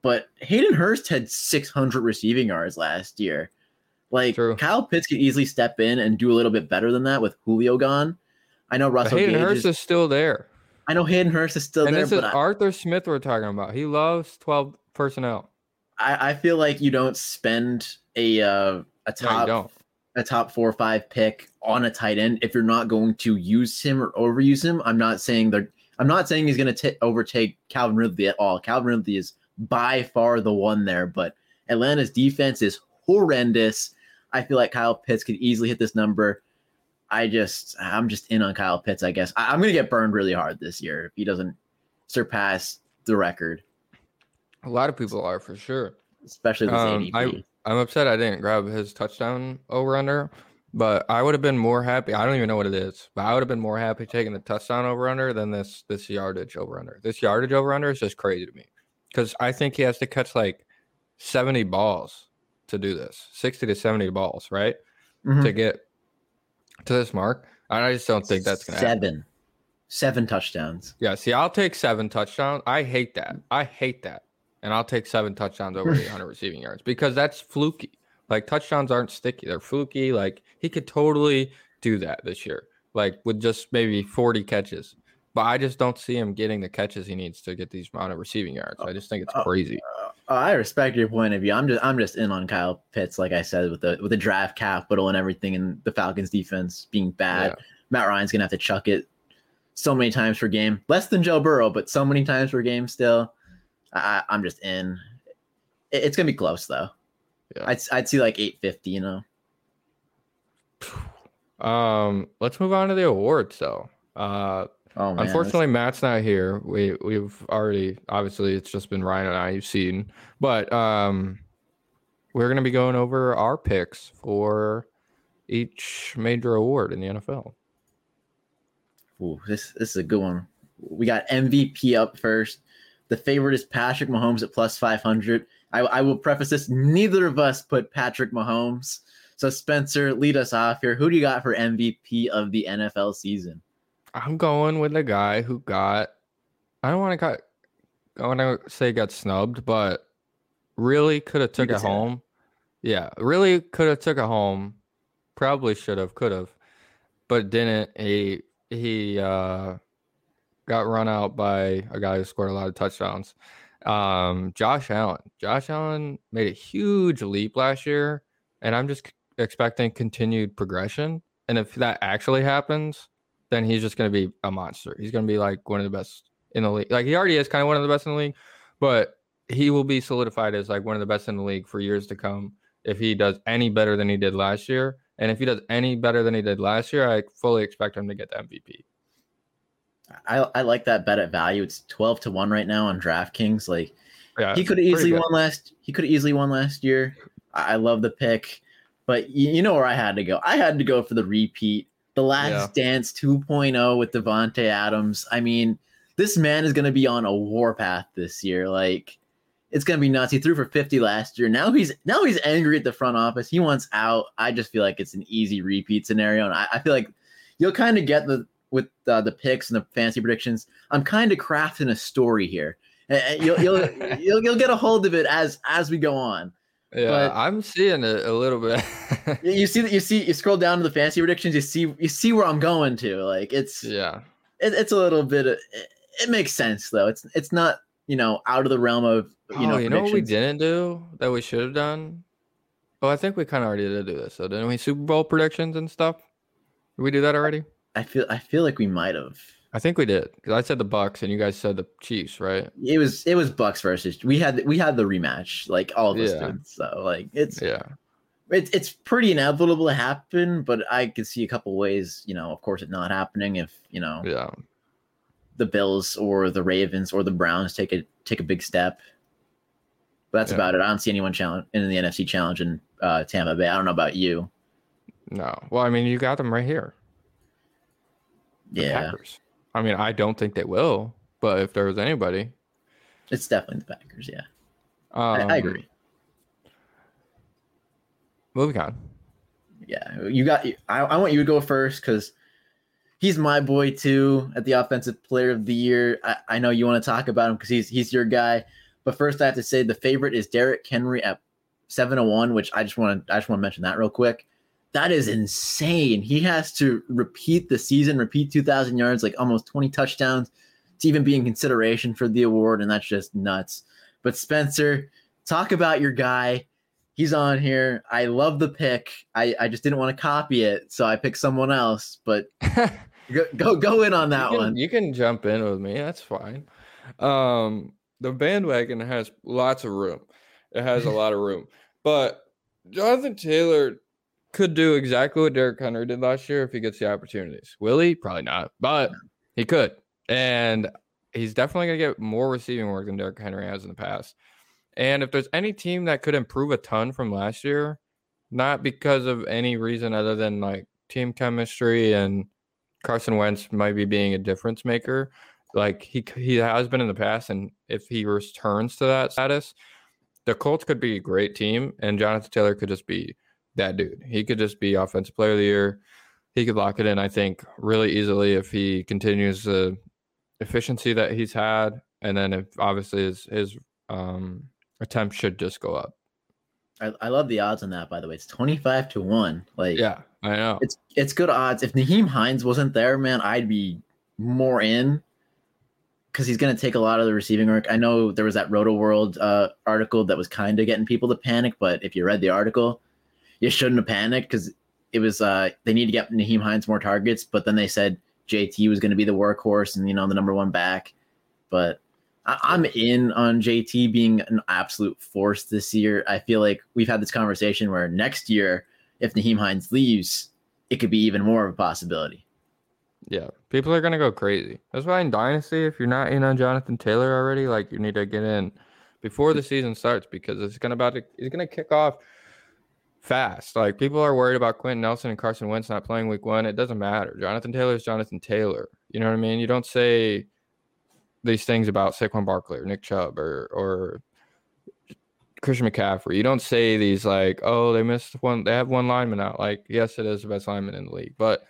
But Hayden Hurst had six hundred receiving yards last year. Like True. Kyle Pitts could easily step in and do a little bit better than that with Julio gone. I know Russell but Hayden Gage Hurst is, is still there. I know Hayden Hurst is still and there. And this is but Arthur I, Smith we're talking about. He loves twelve personnel. I, I feel like you don't spend a uh, a top... No, you don't. a top four or five pick on a tight end if you're not going to use him or overuse him. I'm not saying they're I'm not saying he's going to overtake Calvin Ridley at all. Calvin Ridley is by far the one there, but Atlanta's defense is horrendous. I feel like Kyle Pitts could easily hit this number. I just I'm just in on Kyle Pitts, I guess. I, I'm going to get burned really hard this year if he doesn't surpass the record. A lot of people are for sure, especially this um, A D P. I, I'm upset I didn't grab his touchdown over-under, but I would have been more happy. I don't even know what it is, but I would have been more happy taking the touchdown over-under than this this yardage over-under. This yardage over-under is just crazy to me because I think he has to catch like seventy balls to do this, sixty to seventy balls, right, mm-hmm. to get to this mark. And I just don't think that's going to happen. Seven. Seven touchdowns. Yeah, see, I'll take seven touchdowns. I hate that. I hate that. And I'll take seven touchdowns over eight hundred receiving yards because that's fluky. Like, touchdowns aren't sticky. They're fluky. Like, he could totally do that this year, like, with just maybe forty catches. But I just don't see him getting the catches he needs to get these amount of receiving yards. I just think it's oh, crazy. Oh, oh, I respect your point of view. I'm just I'm just in on Kyle Pitts, like I said, with the, with the draft capital and everything and the Falcons' defense being bad. Yeah. Matt Ryan's going to have to chuck it so many times per game. Less than Joe Burrow, but so many times per game still. I, I'm just in. It, it's gonna be close though. Yeah. I'd I'd see like eight fifty. You know. Um. Let's move on to the awards though. Uh. Oh, man, unfortunately, that's... Matt's not here. We we've already obviously it's just been Ryan and I. You've seen, but um, we're gonna be going over our picks for each major award in the N F L. Ooh, this this is a good one. We got M V P up first. The favorite is Patrick Mahomes at plus five hundred. I, I will preface this. Neither of us put Patrick Mahomes. So, Spencer, lead us off here. Who do you got for M V P of the N F L season? I'm going with the guy who got, I don't want to I want to say got snubbed, but really could have took it home. It. Yeah, really could have took it home. Probably should have, could have, but didn't. He, he, uh, got run out by a guy who scored a lot of touchdowns. Um, Josh Allen. Josh Allen made a huge leap last year, and I'm just c- expecting continued progression. And if that actually happens, then he's just going to be a monster. He's going to be like one of the best in the league. Like he already is kind of one of the best in the league, but he will be solidified as like one of the best in the league for years to come if he does any better than he did last year. And if he does any better than he did last year, I fully expect him to get the M V P. I, I like that bet at value. It's twelve to one right now on DraftKings. Like yeah, he could have easily won last. He could have easily won last year. I, I love the pick, but you, you know where I had to go. I had to go for the repeat, the Last yeah. Dance two point oh with Devontae Adams. I mean, this man is going to be on a warpath this year. Like It's going to be nuts. He threw for fifty last year. Now he's now he's angry at the front office. He wants out. I just feel like it's an easy repeat scenario. And I, I feel like you'll kind of get the with uh, the picks and the fantasy predictions. I'm kind of crafting a story here. And you'll, you'll, you'll, you'll get a hold of it as as we go on. Yeah, but I'm seeing it a little bit. you see that you see you scroll down to the fantasy predictions. You see you see where I'm going to. Like it's yeah, it, it's a little bit. Of, it, it makes sense though. It's it's not, you know, out of the realm of, you know, oh, you know what we didn't do that we should have done? Oh, I think we kind of already did do this. So didn't we Super Bowl predictions and stuff? Did we do that already? I feel I feel like we might have. I think we did, because I said the Bucks and you guys said the Chiefs, right? It was it was Bucks versus we had we had the rematch, like all of us yeah. did. So like it's yeah, it's it's pretty inevitable to happen, but I could see a couple ways, you know, of course it not happening if, you know, yeah, the Bills or the Ravens or the Browns take a take a big step. But that's yeah. about it. I don't see anyone challenge in the N F C challenge in uh, Tampa Bay. I don't know about you. No. Well, I mean, you got them right here. The yeah. Packers. I mean, I don't think they will, but if there was anybody, it's definitely the Packers. Yeah. Um, I, I agree. Moving on. Yeah. You got, I, I want you to go first, because he's my boy too at the Offensive Player of the Year. I, I know you want to talk about him because he's he's your guy. But first, I have to say the favorite is Derrick Henry at seven to one, which I just want to I just want to mention that real quick. That is insane. He has to repeat the season, repeat two thousand yards, like almost twenty touchdowns, to even be in consideration for the award, and that's just nuts. But Spencer, talk about your guy. He's on here. I love the pick. I, I just didn't want to copy it, so I picked someone else. But Go, go go in on that you can, one. You can jump in with me. That's fine. Um, the bandwagon has lots of room. It has a lot of room. But Jonathan Taylor could do exactly what Derrick Henry did last year if he gets the opportunities. Will he? Probably not. But he could. And he's definitely going to get more receiving work than Derrick Henry has in the past. And if there's any team that could improve a ton from last year, not because of any reason other than like team chemistry and Carson Wentz might be being a difference maker, like he he has been in the past, and if he returns to that status, the Colts could be a great team, and Jonathan Taylor could just be that dude. He could just be Offensive Player of the Year. He could lock it in, I think, really easily if he continues the efficiency that he's had, and then if obviously his, his um, attempts should just go up. I, I love the odds on that, by the way. It's twenty-five to one. Like, yeah, I know. It's it's good odds. If Naheem Hines wasn't there, man, I'd be more in, because he's going to take a lot of the receiving work. I know there was that RotoWorld uh, article that was kind of getting people to panic, but if you read the article, you shouldn't have panicked, because it was uh, they need to get Naheem Hines more targets, but then they said J T was going to be the workhorse and, you know, the number one back. But I'm in on J T being an absolute force this year. I feel like we've had this conversation where next year, if Naheem Hines leaves, it could be even more of a possibility. Yeah, people are going to go crazy. That's why in Dynasty, if you're not in on Jonathan Taylor already, like you need to get in before the season starts, because it's going about to, it's going to kick off fast. Like people are worried about Quentin Nelson and Carson Wentz not playing week one. It doesn't matter. Jonathan Taylor is Jonathan Taylor. You know what I mean? You don't say these things about Saquon Barkley or Nick Chubb or or Christian McCaffrey. You don't say these like, oh, they missed one, they have one lineman out. Like, yes, it is the best lineman in the league, but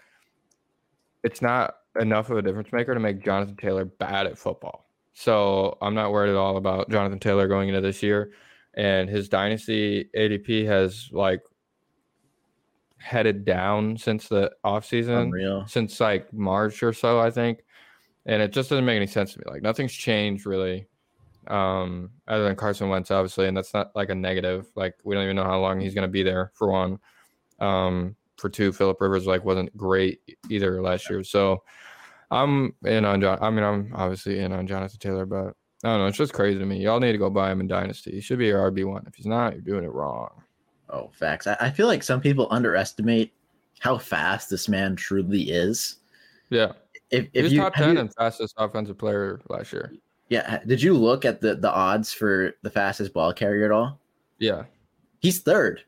it's not enough of a difference maker to make Jonathan Taylor bad at football. So I'm not worried at all about Jonathan Taylor going into this year, and his dynasty A D P has like headed down since the offseason, Unreal. since like March or so, I think. And it just doesn't make any sense to me. Like nothing's changed really, um, other than Carson Wentz, obviously. And that's not like a negative. Like we don't even know how long he's going to be there, for one. Um, for two, Phillip Rivers like wasn't great either last year. So I'm in on John. I mean, I'm obviously in on Jonathan Taylor, but I don't know. It's just crazy to me. Y'all need to go buy him in Dynasty. He should be your R B one. If he's not, you're doing it wrong. Oh, facts. I, I feel like some people underestimate how fast this man truly is. Yeah. If, if he was you, top ten you, and fastest offensive player last year. Yeah. Did you look at the, the odds for the fastest ball carrier at all? Yeah. He's third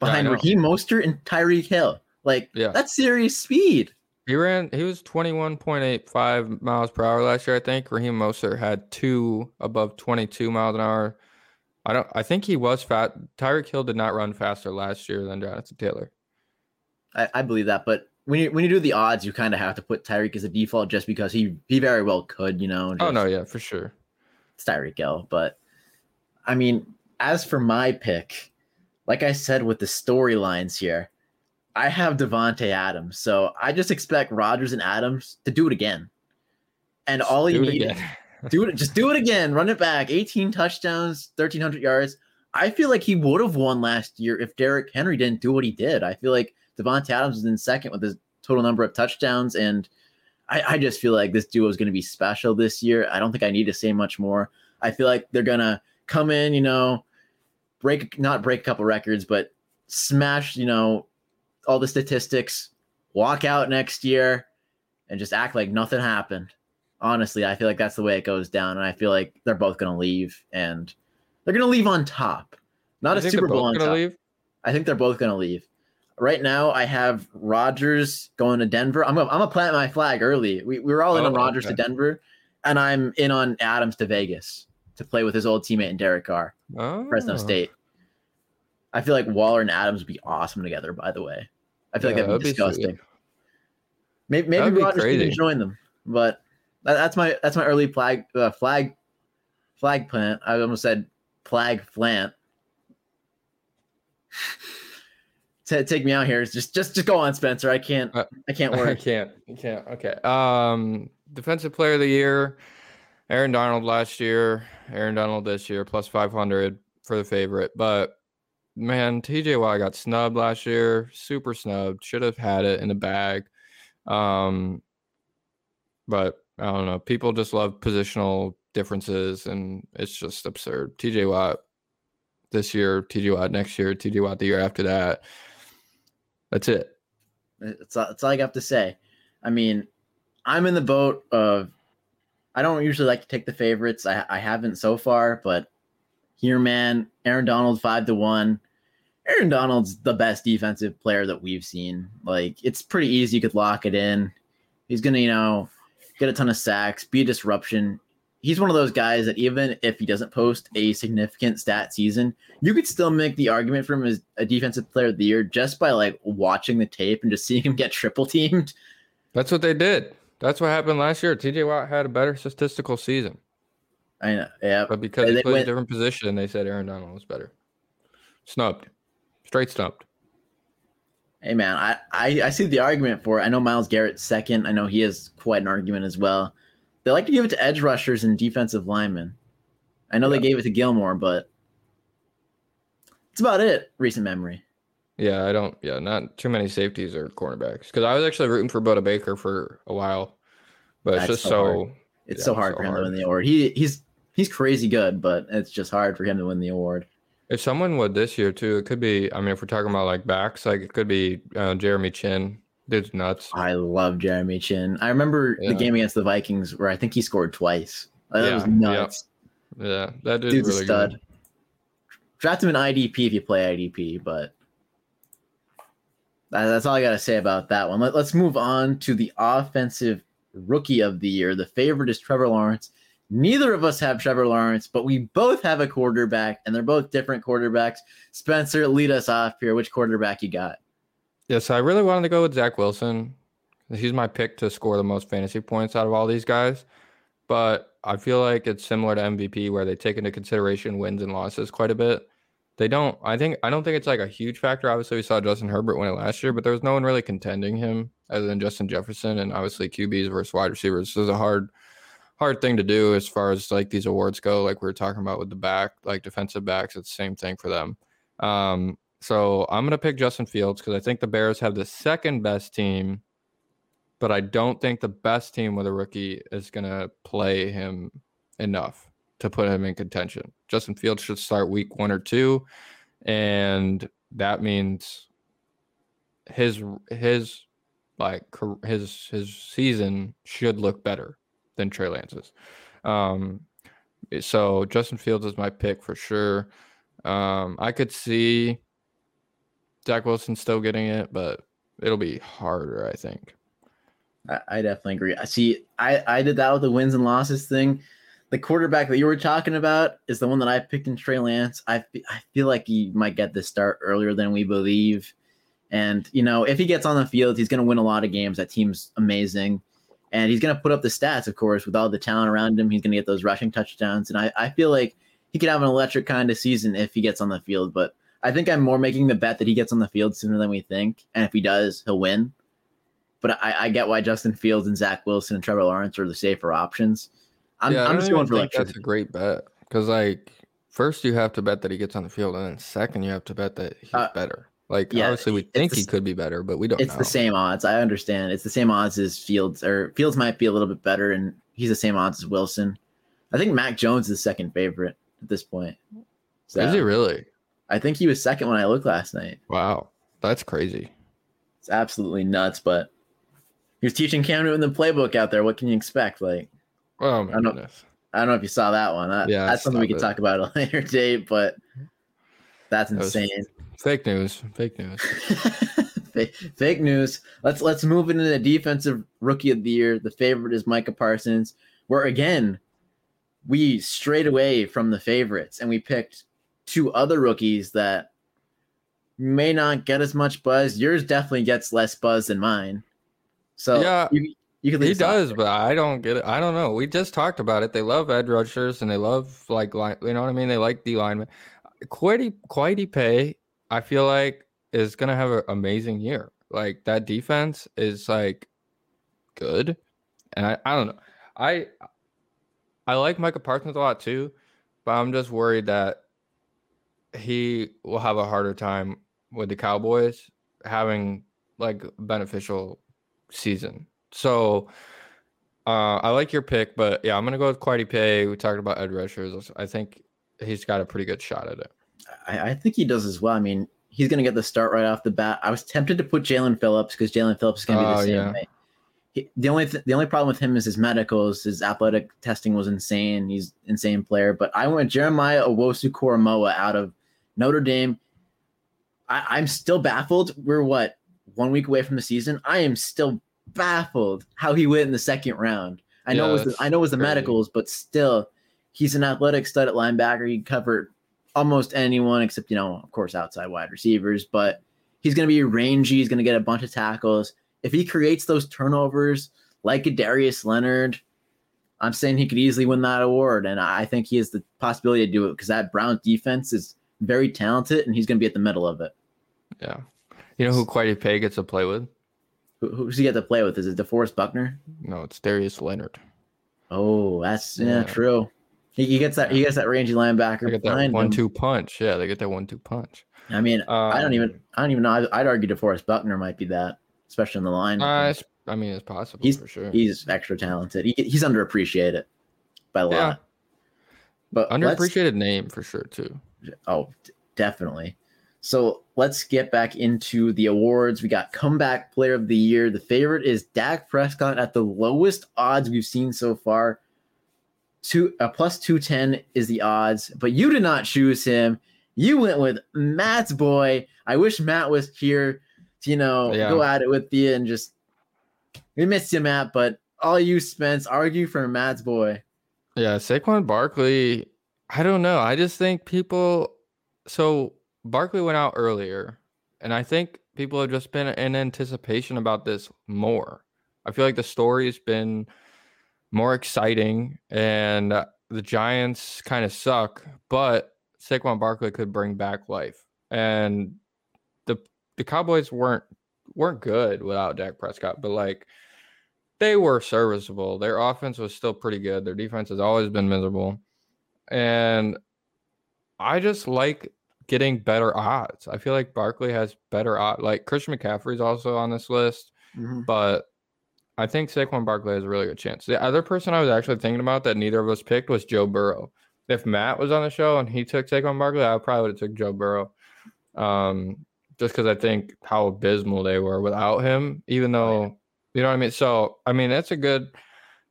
behind yeah, Raheem Mostert and Tyreek Hill. Like, yeah. that's serious speed. He ran, he was twenty-one point eight five miles per hour last year, I think. Raheem Mostert had two above twenty-two miles an hour. I don't. I think he was fat. Tyreek Hill did not run faster last year than Jonathan Taylor. I, I believe that, but when you when you do the odds, you kind of have to put Tyreek as a default just because he he very well could, you know. Just, oh no, yeah, for sure. It's Tyreek Hill, but I mean, as for my pick, like I said with the storylines here, I have Devontae Adams, so I just expect Rodgers and Adams to do it again. And just all you need. Again. Do it, just do it again. Run it back. eighteen touchdowns, thirteen hundred yards. I feel like he would have won last year if Derrick Henry didn't do what he did. I feel like Devontae Adams is in second with his total number of touchdowns, and I, I just feel like this duo is going to be special this year. I don't think I need to say much more. I feel like they're going to come in, you know, break not break a couple records, but smash, you know, all the statistics, walk out next year, and just act like nothing happened. Honestly, I feel like that's the way it goes down, and I feel like they're both going to leave, and they're going to leave on top. Not a Super Bowl on top. Leave? I think they're both going to leave. Right now, I have Rodgers going to Denver. I'm going to plant my flag early. We, we were all in on Rodgers to Denver, and I'm in on Adams to Vegas to play with his old teammate in Derek Carr, oh. Fresno State. I feel like Waller and Adams would be awesome together, by the way. I feel yeah, like that'd be disgusting. Be maybe maybe that'd Rodgers can join them, but... That's my that's my early flag uh, flag flag plant. I almost said flag flant. T- take me out here. It's just just just go on, Spencer. I can't uh, I can't work. I can't. You can't. Okay. Um, defensive player of the year, Aaron Donald last year, Aaron Donald this year, plus five hundred for the favorite. But man, T J Watt got snubbed last year, super snubbed. Should have had it in the bag. Um, but I don't know. People just love positional differences, and it's just absurd. T J Watt this year, T J Watt next year, T J Watt the year after that. That's it. That's all, that's all I have to say. I mean, I'm in the boat of I don't usually like to take the favorites. I, I haven't so far, but here, man, Aaron Donald five to one. Aaron Donald's the best defensive player that we've seen. Like, it's pretty easy. You could lock it in. He's gonna, you know. Get a ton of sacks, be a disruption. He's one of those guys that even if he doesn't post a significant stat season, you could still make the argument for him as a defensive player of the year just by like watching the tape and just seeing him get triple teamed. That's what they did. That's what happened last year. T J Watt had a better statistical season. I know. Yeah. But because they he played went, a different position, they said Aaron Donald was better. Snubbed. Straight snubbed. Hey, man, I, I, I see the argument for it. I know Myles Garrett's second. I know he has quite an argument as well. They like to give it to edge rushers and defensive linemen. I know yeah. They gave it to Gilmore, but it's about it, recent memory. Yeah, I don't – yeah, not too many safeties or cornerbacks. Because I was actually rooting for Budda Baker for a while, but it's That's just so, so – It's yeah, so hard so for him hard. to win the award. He He's he's crazy good, but it's just hard for him to win the award. If someone would this year, too, it could be, I mean, if we're talking about, like, backs, like, it could be uh, Jeremy Chin. Dude's nuts. I love Jeremy Chin. I remember yeah. the game against the Vikings where I think he scored twice. Like, yeah, that was nuts. Yeah, yeah that dude's, dude's really a stud. Good. Draft him in I D P if you play I D P, but that, that's all I got to say about that one. Let, let's move on to the offensive rookie of the year. The favorite is Trevor Lawrence. Neither of us have Trevor Lawrence, but we both have a quarterback, and they're both different quarterbacks. Spencer, lead us off here. Which quarterback you got? Yes, yeah, so I really wanted to go with Zach Wilson. He's my pick to score the most fantasy points out of all these guys. But I feel like it's similar to M V P where they take into consideration wins and losses quite a bit. They don't, I think, I don't think it's like a huge factor. Obviously, we saw Justin Herbert win it last year, but there was no one really contending him other than Justin Jefferson. And obviously Q Bs versus wide receivers. This is a hard Hard thing to do as far as like these awards go, like we were talking about with the back, like defensive backs, it's the same thing for them. Um, so I'm going to pick Justin Fields because I think the Bears have the second best team, but I don't think the best team with a rookie is going to play him enough to put him in contention. Justin Fields should start week one or two, and that means his his like his his season should look better than Trey Lance's. Um, so Justin Fields is my pick for sure. Um, I could see Zach Wilson still getting it, but it'll be harder, I think. I, I definitely agree. I see. I, I did that with the wins and losses thing. the quarterback that you were talking about is the one that I picked in Trey Lance. I, I feel like he might get the start earlier than we believe. And, you know, if he gets on the field, he's going to win a lot of games. That team's amazing. And he's going to put up the stats, of course, with all the talent around him. He's going to get those rushing touchdowns. And I, I feel like he could have an electric kind of season if he gets on the field. But I think I'm more making the bet that he gets on the field sooner than we think. And if he does, he'll win. But I, I get why Justin Fields and Zach Wilson and Trevor Lawrence are the safer options. I'm, yeah, I'm just going for electricity. That's a great bet. Because, like, first you have to bet that he gets on the field. And then second, you have to bet that he's uh, better. Like, yeah, obviously, we think the, he could be better, but we don't it's know. It's the same odds. I understand. It's the same odds as Fields, or Fields might be a little bit better, and he's the same odds as Wilson. I think Mac Jones is the second favorite at this point. So, is he really? I think he was second when I looked last night. Wow. That's crazy. It's absolutely nuts, but he was teaching Cam Newton the playbook out there. What can you expect? Like, oh, my I don't, goodness. I don't know if you saw that one. I, yeah, that's something we could it. talk about at a later date, but that's insane. That was- Fake news. Fake news. fake, fake news. Let's let's move into the defensive rookie of the year. The favorite is Micah Parsons, where, again, we strayed away from the favorites, and we picked two other rookies that may not get as much buzz. Yours definitely gets less buzz than mine. So yeah, you, you can leave he does, there. But I don't get it. I don't know. We just talked about it. They love edge rushers, and they love, like, line, you know what I mean? They like D linemen. Kwity, Kwity Paye, I feel like, is going to have an amazing year. Like, that defense is, like, good. And I, I don't know. I I like Micah Parsons a lot, too. But I'm just worried that he will have a harder time with the Cowboys having, like, a beneficial season. So, uh, I like your pick. But, yeah, I'm going to go with Kwity Paye. We talked about Ed Rushers. I think he's got a pretty good shot at it. I, I think he does as well. I mean, he's going to get the start right off the bat. I was tempted to put Jalen Phillips because Jalen Phillips is going to oh, be the same yeah. way. He, the only th- the only problem with him is his medicals. His athletic testing was insane. He's an insane player. But I went Jeremiah Owusu-Koramoah out of Notre Dame. I, I'm still baffled. We're, what, one week away from the season? I am still baffled how he went in the second round. I yeah, know it was the, I know it was the medicals, but still, he's an athletic stud at linebacker. He covered almost anyone except, you know, of course, outside wide receivers, but he's going to be rangy. He's going to get a bunch of tackles. If he creates those turnovers like a Darius Leonard, I'm saying he could easily win that award. And I think he has the possibility to do it because that Browns defense is very talented and he's going to be at the middle of it. Yeah. You know who Kwity Paye gets to play with? Who, who's he got to play with? Is it DeForest Buckner? No, it's Darius Leonard. Oh, that's yeah, yeah. true. He gets that. He gets that rangy linebacker. They get that one-two punch. Yeah, they get that one-two punch. I mean, um, I don't even. I don't even know. I'd, I'd argue DeForest Buckner might be that, especially in the line. Uh, I mean, it's possible. He's for sure. He's extra talented. He, he's underappreciated by a lot. Yeah. But underappreciated name for sure too. Oh, d- definitely. So let's get back into the awards. We got comeback player of the year. The favorite is Dak Prescott at the lowest odds we've seen so far. Two uh, plus two ten is the odds, but you did not choose him. You went with Matt's boy. I wish Matt was here to, you know, yeah. go at it with you and just, we missed you, Matt, but all you Spence argue for Matt's boy. Yeah, Saquon Barkley, I don't know. I just think people, so Barkley went out earlier, and I think people have just been in anticipation about this more. I feel like the story has been more exciting, and the Giants kind of suck, but Saquon Barkley could bring back life. And the the Cowboys weren't weren't good without Dak Prescott, but like they were serviceable. Their offense was still pretty good. Their defense has always been miserable. And I just like getting better odds. I feel like Barkley has better odds. Like Christian McCaffrey's also on this list, mm-hmm. but I think Saquon Barkley has a really good chance. The other person I was actually thinking about that neither of us picked was Joe Burrow. If Matt was on the show and he took Saquon Barkley, I probably would have took Joe Burrow. Um, just because I think how abysmal they were without him, even though, yeah. you know what I mean? So, I mean, that's a good,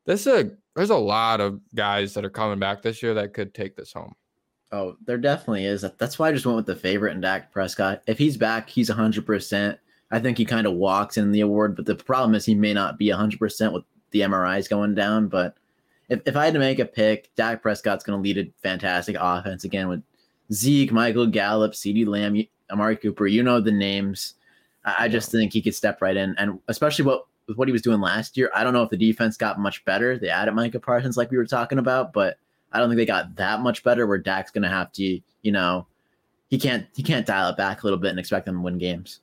this is a, there's a lot of guys that are coming back this year that could take this home. Oh, there definitely is. That's why I just went with the favorite and Dak Prescott. If he's back, he's one hundred percent. I think he kind of walks in the award, but the problem is he may not be one hundred percent with the M R Is going down. But if, if I had to make a pick, Dak Prescott's going to lead a fantastic offense again with Zeke, Michael Gallup, CeeDee Lamb, Amari Cooper. You know the names. I, I just think he could step right in, and especially what with what he was doing last year. I don't know if the defense got much better. They added Micah Parsons like we were talking about, but I don't think they got that much better where Dak's going to have to, you know, he can't he can't dial it back a little bit and expect them to win games.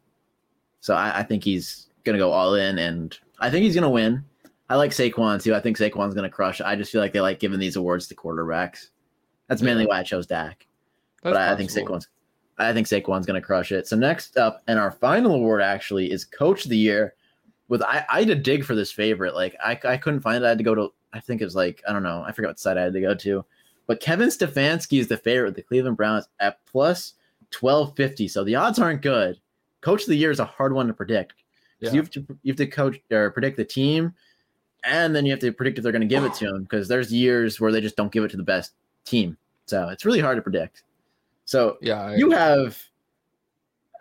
So I, I think he's going to go all in, and I think he's going to win. I like Saquon, too. I think Saquon's going to crush. I just feel like they like giving these awards to quarterbacks. That's mainly why I chose Dak. That's but I, I think Saquon's I think Saquon's going to crush it. So next up, and our final award, actually, is Coach of the Year. With I, I had to dig for this favorite. Like, I, I couldn't find it. I had to go to, I think it was like, I don't know. I forgot what site I had to go to. But Kevin Stefanski is the favorite with the Cleveland Browns at plus twelve fifty. So the odds aren't good. Coach of the Year is a hard one to predict. Yeah. You have to, you have to coach or predict the team, and then you have to predict if they're going to give it to them, because there's years where they just don't give it to the best team. So it's really hard to predict. So yeah, I, you have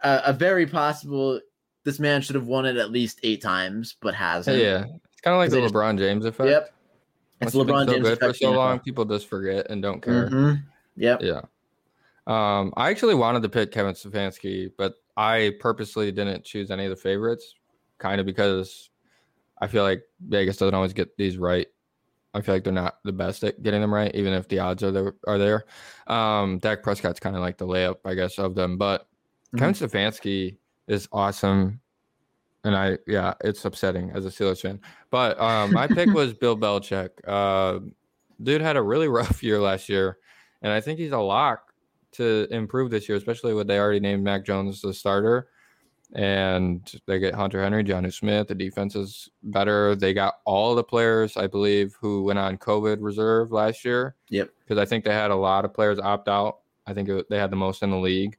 a, a very possible this man should have won it at least eight times, but hasn't. Yeah, it's kind of like the LeBron just, James effect. Yep. It's Once LeBron so James good effect. For so long, people just forget and don't care. Mm-hmm. Yep. Yeah. Um, I actually wanted to pick Kevin Stefanski, but I purposely didn't choose any of the favorites, kind of because I feel like Vegas doesn't always get these right. I feel like they're not the best at getting them right, even if the odds are there. Are there. Um, Dak Prescott's kind of like the layup, I guess, of them. But mm-hmm. Kevin Stefanski is awesome. And I, yeah, it's upsetting as a Steelers fan. But um, my pick was Bill Belichick. Uh, dude had a really rough year last year, and I think he's a lock to improve this year, especially when they already named Mac Jones the starter. And they get Hunter Henry, Johnny Smith. The defense is better. They got all the players, I believe, who went on COVID reserve last year. Yep. Because I think they had a lot of players opt out. I think it, they had the most in the league.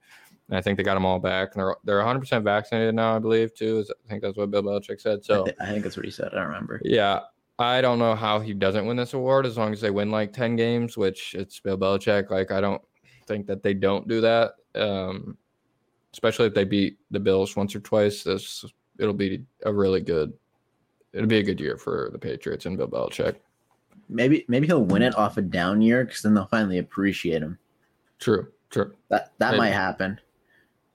And I think they got them all back. And they're they're one hundred percent vaccinated now, I believe, too. I think that's what Bill Belichick said. So I, th- I think that's what he said. I don't remember. Yeah. I don't know how he doesn't win this award as long as they win like ten games, which it's Bill Belichick. Like, I don't think that they don't do that. Um Especially if they beat the Bills once or twice, this it'll be a really good. It'll be a good year for the Patriots and Bill Belichick. Maybe maybe he'll win it off a down year because then they'll finally appreciate him. True, true. That that maybe. Might happen.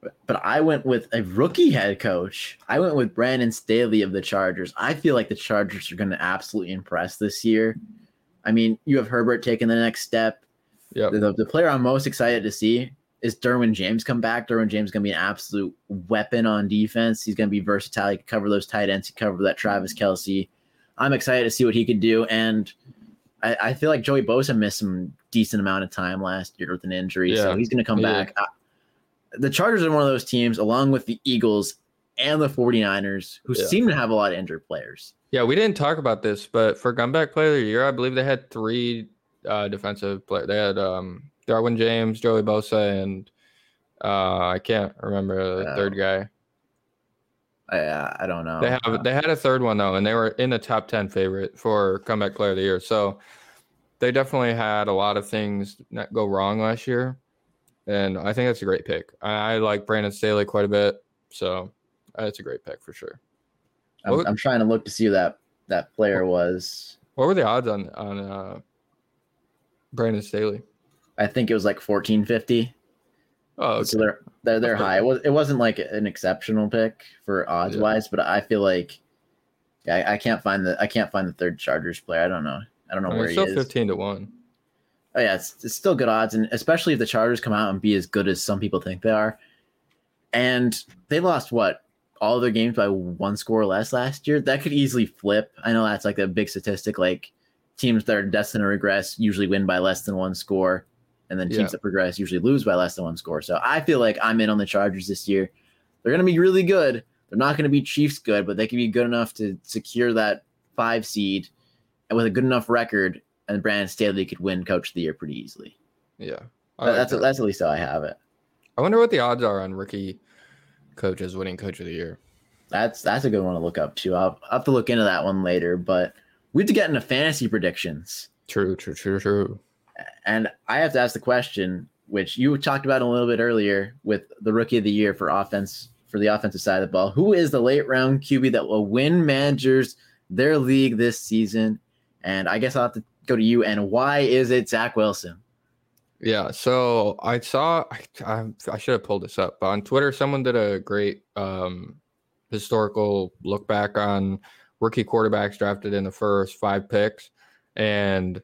But, but I went with a rookie head coach. I went with Brandon Staley of the Chargers. I feel like the Chargers are going to absolutely impress this year. I mean, you have Herbert taking the next step. Yeah. The, the player I'm most excited to see. Is Derwin James come back? Derwin James is going to be an absolute weapon on defense. He's going to be versatile. He can cover those tight ends. He can cover that Travis Kelce. I'm excited to see what he could do. And I, I feel like Joey Bosa missed some decent amount of time last year with an injury. Yeah, so he's going to come yeah. back. I, the Chargers are one of those teams, along with the Eagles and the 49ers, who yeah. seem to have a lot of injured players. Yeah, we didn't talk about this, but for Comeback Player of the Year, I believe they had three uh, defensive players. They had... Um, Darwin James, Joey Bosa, and uh, I can't remember the uh, third guy. I, I don't know. They have they had a third one, though, and they were in the top ten favorite for Comeback Player of the Year. So they definitely had a lot of things not go wrong last year, and I think that's a great pick. I, I like Brandon Staley quite a bit, so that's a great pick for sure. I'm, what, I'm trying to look to see who that, that player what, was. What were the odds on, on uh, Brandon Staley? I think it was like fourteen fifty. Oh, okay. So they're they're, they're okay. high. It was it wasn't like an exceptional pick for odds yeah. wise, but I feel like yeah, I, I can't find the I can't find the third Chargers player. I don't know. I don't know I mean, where it's he still is. Still fifteen to one. Oh yeah, it's it's still good odds, and especially if the Chargers come out and be as good as some people think they are. And they lost what all of their games by one score or less last year. That could easily flip. I know that's like a big statistic. Like teams that are destined to regress usually win by less than one score. And then teams yeah. that progress usually lose by less than one score. So I feel like I'm in on the Chargers this year. They're going to be really good. They're not going to be Chiefs good, but they can be good enough to secure that five seed. And with a good enough record, and Brandon Staley could win Coach of the Year pretty easily. Yeah. Like that's that. that's at least how I have it. I wonder what the odds are on rookie coaches winning Coach of the Year. That's that's a good one to look up to. I'll, I'll have to look into that one later. But we have to get into fantasy predictions. True, true, true, true. And I have to ask the question, which you talked about a little bit earlier with the Rookie of the Year for offense, for the offensive side of the ball. Who is the late round Q B that will win managers their league this season? And I guess I'll have to go to you. And why is it Zach Wilson? Yeah, so I saw I, I, I should have pulled this up, but on Twitter, someone did a great um, historical look back on rookie quarterbacks drafted in the first five picks, and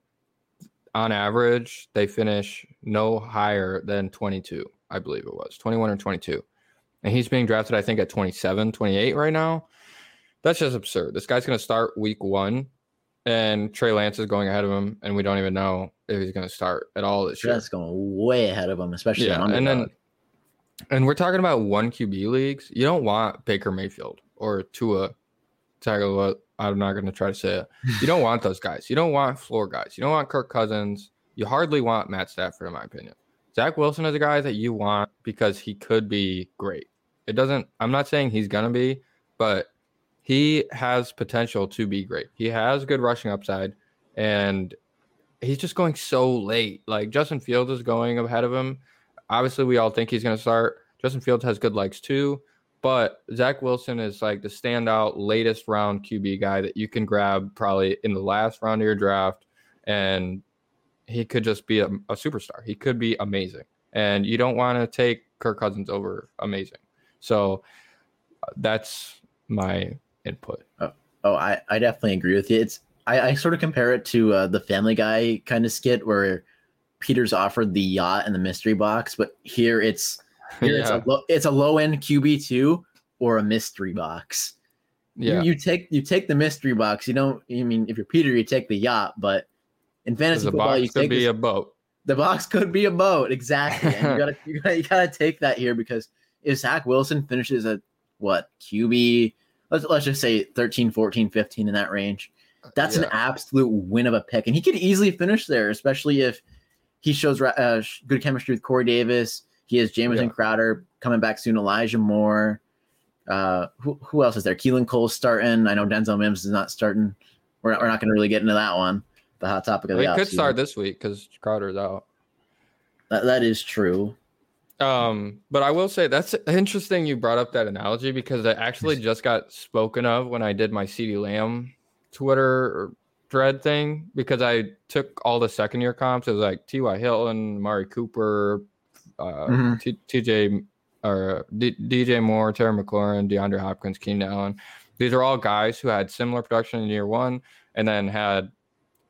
on average, they finish no higher than twenty-two, I believe it was, twenty-one or twenty-two. And he's being drafted, I think, at twenty-seven, twenty-eight right now. That's just absurd. This guy's going to start week one, and Trey Lance is going ahead of him, and we don't even know if he's going to start at all this year. That's going way ahead of him, especially yeah, and then, and we're talking about one Q B leagues. You don't want Baker Mayfield or Tua Tagovailoa. I'm not going to try to say it. You don't want those guys. You don't want floor guys. You don't want Kirk Cousins. You hardly want Matt Stafford, in my opinion. Zach Wilson is a guy that you want because he could be great. It doesn't. I'm not saying he's going to be, but he has potential to be great. He has good rushing upside, and he's just going so late. Like, Justin Fields is going ahead of him. Obviously, we all think he's going to start. Justin Fields has good legs, too. But Zach Wilson is like the standout latest round Q B guy that you can grab probably in the last round of your draft, and he could just be a, a superstar. He could be amazing, and you don't want to take Kirk Cousins over amazing. So that's my input. Oh, oh I, I definitely agree with you. It's I, I sort of compare it to uh, the Family Guy kind of skit where Peter's offered the yacht and the mystery box, but here it's Yeah. It's a low, it's a low end Q B two or a mystery box. Yeah, you, you take you take the mystery box. You don't. I mean, if you're Peter, you take the yacht. But in fantasy football, you take this, a boat. The box could be a boat, exactly. And you gotta you gotta you gotta take that here, because if Zach Wilson finishes at what Q B, let's let's just say thirteen, fourteen, fifteen in that range, that's yeah. an absolute win of a pick, and he could easily finish there, especially if he shows uh, good chemistry with Corey Davis. He has Jameson yeah. Crowder coming back soon. Elijah Moore. Uh, who who else is there? Keelan Cole's starting. I know Denzel Mims is not starting. We're not, we're not going to really get into that one. The hot topic of the offseason. They could start this week because Crowder's out. That that is true. Um, but I will say that's interesting. You brought up that analogy because it actually just got spoken of when I did my CeeDee Lamb Twitter thread thing, because I took all the second year comps. It was like T Y Hilton, Amari Cooper. Uh, mm-hmm. T- TJ or D- DJ Moore, Terry McLaurin, DeAndre Hopkins, Keenan Allen. These are all guys who had similar production in year one, and then had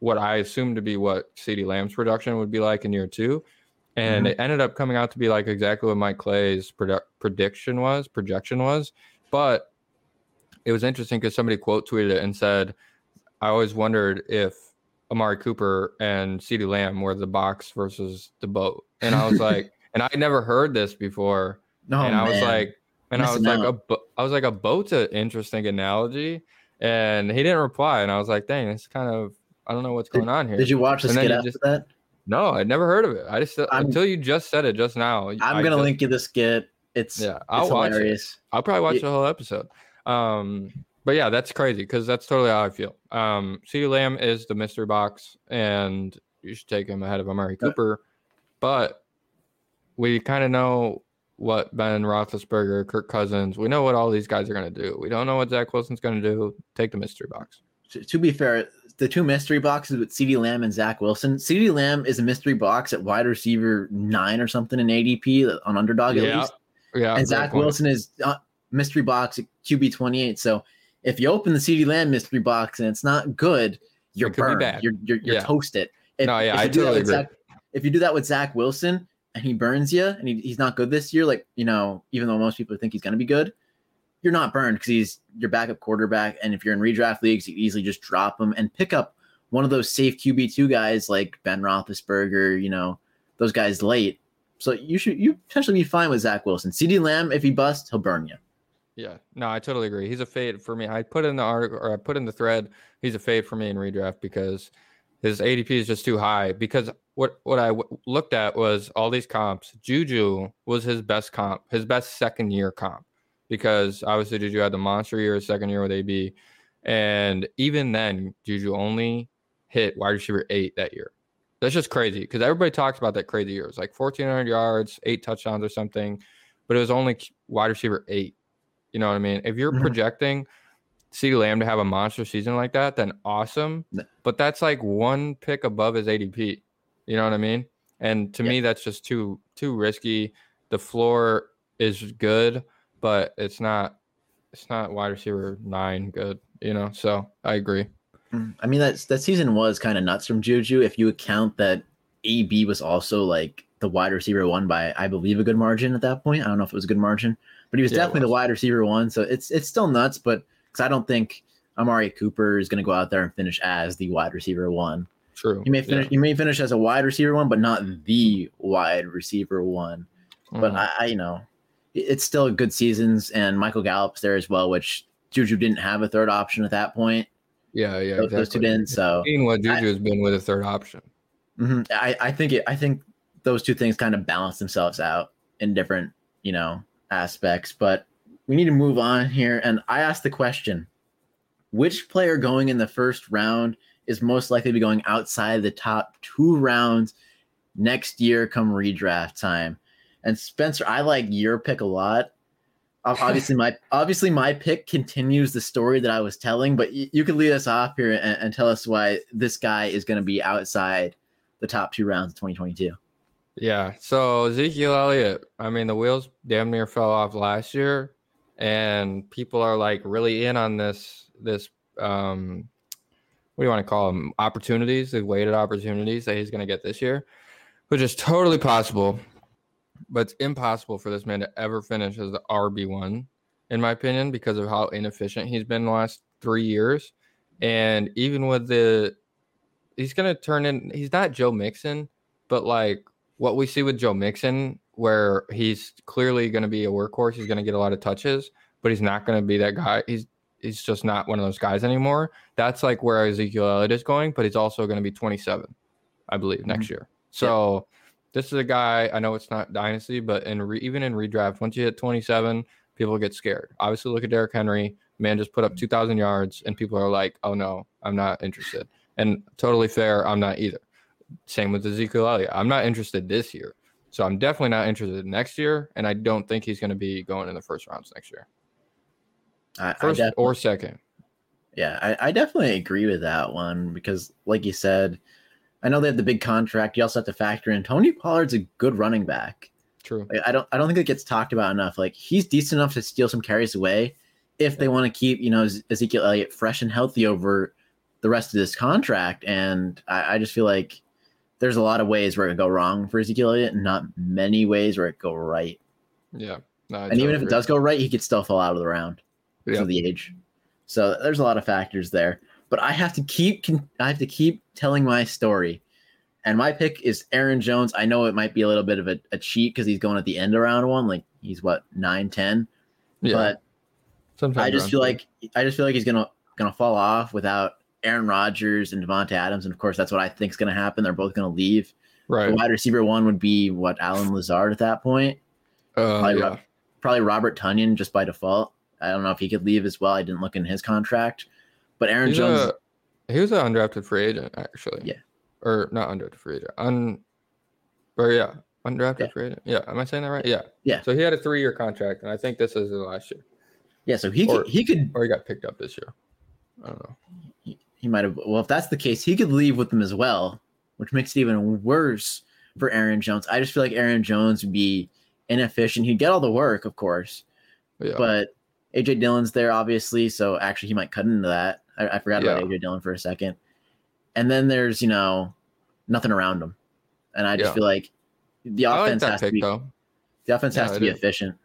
what I assumed to be what CeeDee Lamb's production would be like in year two. And mm-hmm. it ended up coming out to be like exactly what Mike Clay's produ- prediction was, projection was. But it was interesting because somebody quote tweeted it and said, I always wondered if Amari Cooper and CeeDee Lamb were the box versus the boat. And I was like, and I never heard this before. No, oh, and I man. was like, and I was like, a bo- I was like, a boat's an interesting analogy. And he didn't reply. And I was like, dang, it's kind of, I don't know what's going did, on here. Did you watch the skit after just, that? No, I never heard of it. I just I'm, until you just said it just now. I'm I gonna just, link you the skit. It's yeah, I'll it's watch hilarious. It. I'll probably watch it, the whole episode. Um, but yeah, that's crazy because that's totally how I feel. Um, CeeDee Lamb is the mystery box, and you should take him ahead of Amari Cooper, but. We kind of know what Ben Roethlisberger, Kirk Cousins, we know what all these guys are going to do. We don't know what Zach Wilson's going to do. Take the mystery box. To, to be fair, the two mystery boxes with CeeDee Lamb and Zach Wilson. CeeDee Lamb is a mystery box at wide receiver nine or something in A D P, on Underdog at yeah. least. Yeah, and Zach point. Wilson is mystery box at Q B twenty-eight. So if you open the CeeDee Lamb mystery box and it's not good, you're burned. You're, you're, you're yeah. toasted. If, no, yeah, I totally agree. Zach, if you do that with Zach Wilson, and he burns you, and he, he's not good this year, like, you know, even though most people think he's going to be good, you're not burned because he's your backup quarterback. And if you're in redraft leagues, you easily just drop him and pick up one of those safe Q B two guys like Ben Roethlisberger, you know, those guys late. So you should you potentially be fine with Zach Wilson. CeeDee Lamb, if he busts, he'll burn you. Yeah, no, I totally agree. He's a fade for me. I put in the article, or I put in the thread, he's a fade for me in redraft because his A D P is just too high. Because What what I w- looked at was all these comps. Juju was his best comp, his best second year comp, because obviously Juju had the monster year, his second year with A B, and even then Juju only hit wide receiver eight that year. That's just crazy because everybody talks about that crazy year. It was like fourteen hundred yards, eight touchdowns or something, but it was only wide receiver eight. You know what I mean? If you're mm-hmm. projecting CeeDee Lamb to have a monster season like that, then awesome. But that's like one pick above his A D P. You know what I mean? And to yeah. me, that's just too too risky. The floor is good, but it's not it's not wide receiver nine good. You know, so I agree. I mean, that's, that season was kind of nuts from Juju. If you account that A B was also like the wide receiver one by, I believe, a good margin at that point. I don't know if it was a good margin, but he was yeah, definitely was. the wide receiver one. So it's it's still nuts, but because I don't think Amari Cooper is going to go out there and finish as the wide receiver one. True. You may finish. Yeah. You may finish as a wide receiver one, but not the wide receiver one. Mm. But I, I, you know, it's still good seasons, and Michael Gallup's there as well, which Juju didn't have a third option at that point. Yeah, yeah, those, exactly. those two didn't. So seeing what Juju has been with a third option. Mm-hmm, I, I think it. I think those two things kind of balance themselves out in different, you know, aspects. But we need to move on here, and I asked the question: which player going in the first round is most likely to be going outside the top two rounds next year come redraft time? And Spencer, I like your pick a lot. Obviously, my obviously my pick continues the story that I was telling, but you, you could lead us off here and, and tell us why this guy is going to be outside the top two rounds of twenty twenty-two. Yeah, so Ezekiel Elliott, I mean, the wheels damn near fell off last year, and people are like really in on this, this um, what do you want to call them, opportunities, the weighted opportunities that he's going to get this year, which is totally possible. But it's impossible for this man to ever finish as the R B one, in my opinion, because of how inefficient he's been the last three years. And even with the – he's going to turn in – he's not Joe Mixon, but, like, what we see with Joe Mixon, where he's clearly going to be a workhorse, he's going to get a lot of touches, but he's not going to be that guy. He's he's just not one of those guys anymore. That's, like, where Ezekiel Elliott is going, but he's also going to be twenty-seven, I believe, mm-hmm. next year. So yeah. – this is a guy, I know it's not dynasty, but in re, even in redraft, once you hit twenty-seven, people get scared. Obviously, look at Derrick Henry. Man just put up two thousand yards, and people are like, oh, no, I'm not interested. And totally fair, I'm not either. Same with Ezekiel Elliott. I'm not interested this year. So I'm definitely not interested next year, and I don't think he's going to be going in the first rounds next year. I, first I or second. Yeah, I, I definitely agree with that one because, like you said, I know they have the big contract. You also have to factor in Tony Pollard's a good running back. True. Like, I don't. I don't think it gets talked about enough. Like he's decent enough to steal some carries away, if they want to keep you know Ezekiel Elliott fresh and healthy over the rest of this contract. And I, I just feel like there's a lot of ways where it could go wrong for Ezekiel Elliott, and not many ways where it go right. Yeah. No, and even agree. If it does go right, he could still fall out of the round because yeah. of the age. So there's a lot of factors there. But I have to keep I have to keep telling my story. And my pick is Aaron Jones. I know it might be a little bit of a, a cheat because he's going at the end of round one. Like he's what, nine, ten? Yeah. But sometimes I just feel like I just feel like he's gonna gonna fall off without Aaron Rodgers and Devontae Adams. And of course that's what I think is gonna happen. They're both gonna leave. Right. The wide receiver one would be what, Allen Lazard at that point. Uh, probably, yeah. Rob, probably Robert Tonyan just by default. I don't know if he could leave as well. I didn't look in his contract. But Aaron he's Jones, a, he was an undrafted free agent, actually. Yeah, or not undrafted free agent. Un, or yeah, undrafted yeah. free agent. Yeah, am I saying that right? Yeah, yeah. So he had a three-year contract, and I think this is the last year. Yeah, so he or, could, he could, or he got picked up this year. I don't know. He, he might have. Well, if that's the case, he could leave with them as well, which makes it even worse for Aaron Jones. I just feel like Aaron Jones would be inefficient. He'd get all the work, of course, yeah. but A J Dillon's there, obviously. So actually, he might cut into that. I, I forgot yeah. about A J Dillon for a second. And then there's, you know, nothing around him. And I just yeah. feel like the offense like has pick, to be though. the offense yeah, has to be is. efficient.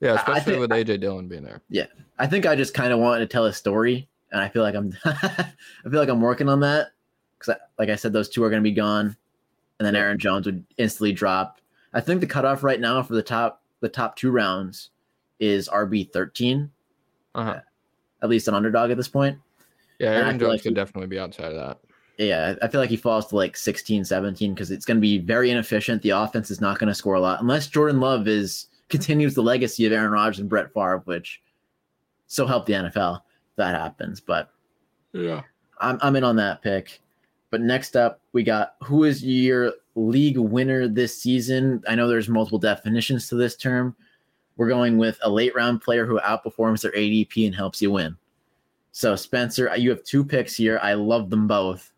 Yeah, especially I, I think, with A J Dillon being there. Yeah. I think I just kind of wanted to tell a story, and I feel like I'm I feel like I'm working on that cuz like I said, those two are going to be gone, and then Aaron Jones would instantly drop. I think the cutoff right now for the top the top two rounds is R B thirteen. Uh-huh. At least an underdog at this point. Yeah, Aaron Jones like could he, definitely be outside of that. Yeah, I feel like he falls to like sixteen, seventeen because it's going to be very inefficient. The offense is not going to score a lot unless Jordan Love is continues the legacy of Aaron Rodgers and Brett Favre, which so help the N F L if that happens. But yeah, I'm I'm in on that pick. But next up, we got who is your league winner this season? I know there's multiple definitions to this term. We're going with a late round player who outperforms their A D P and helps you win. So, Spencer, you have two picks here. I love them both.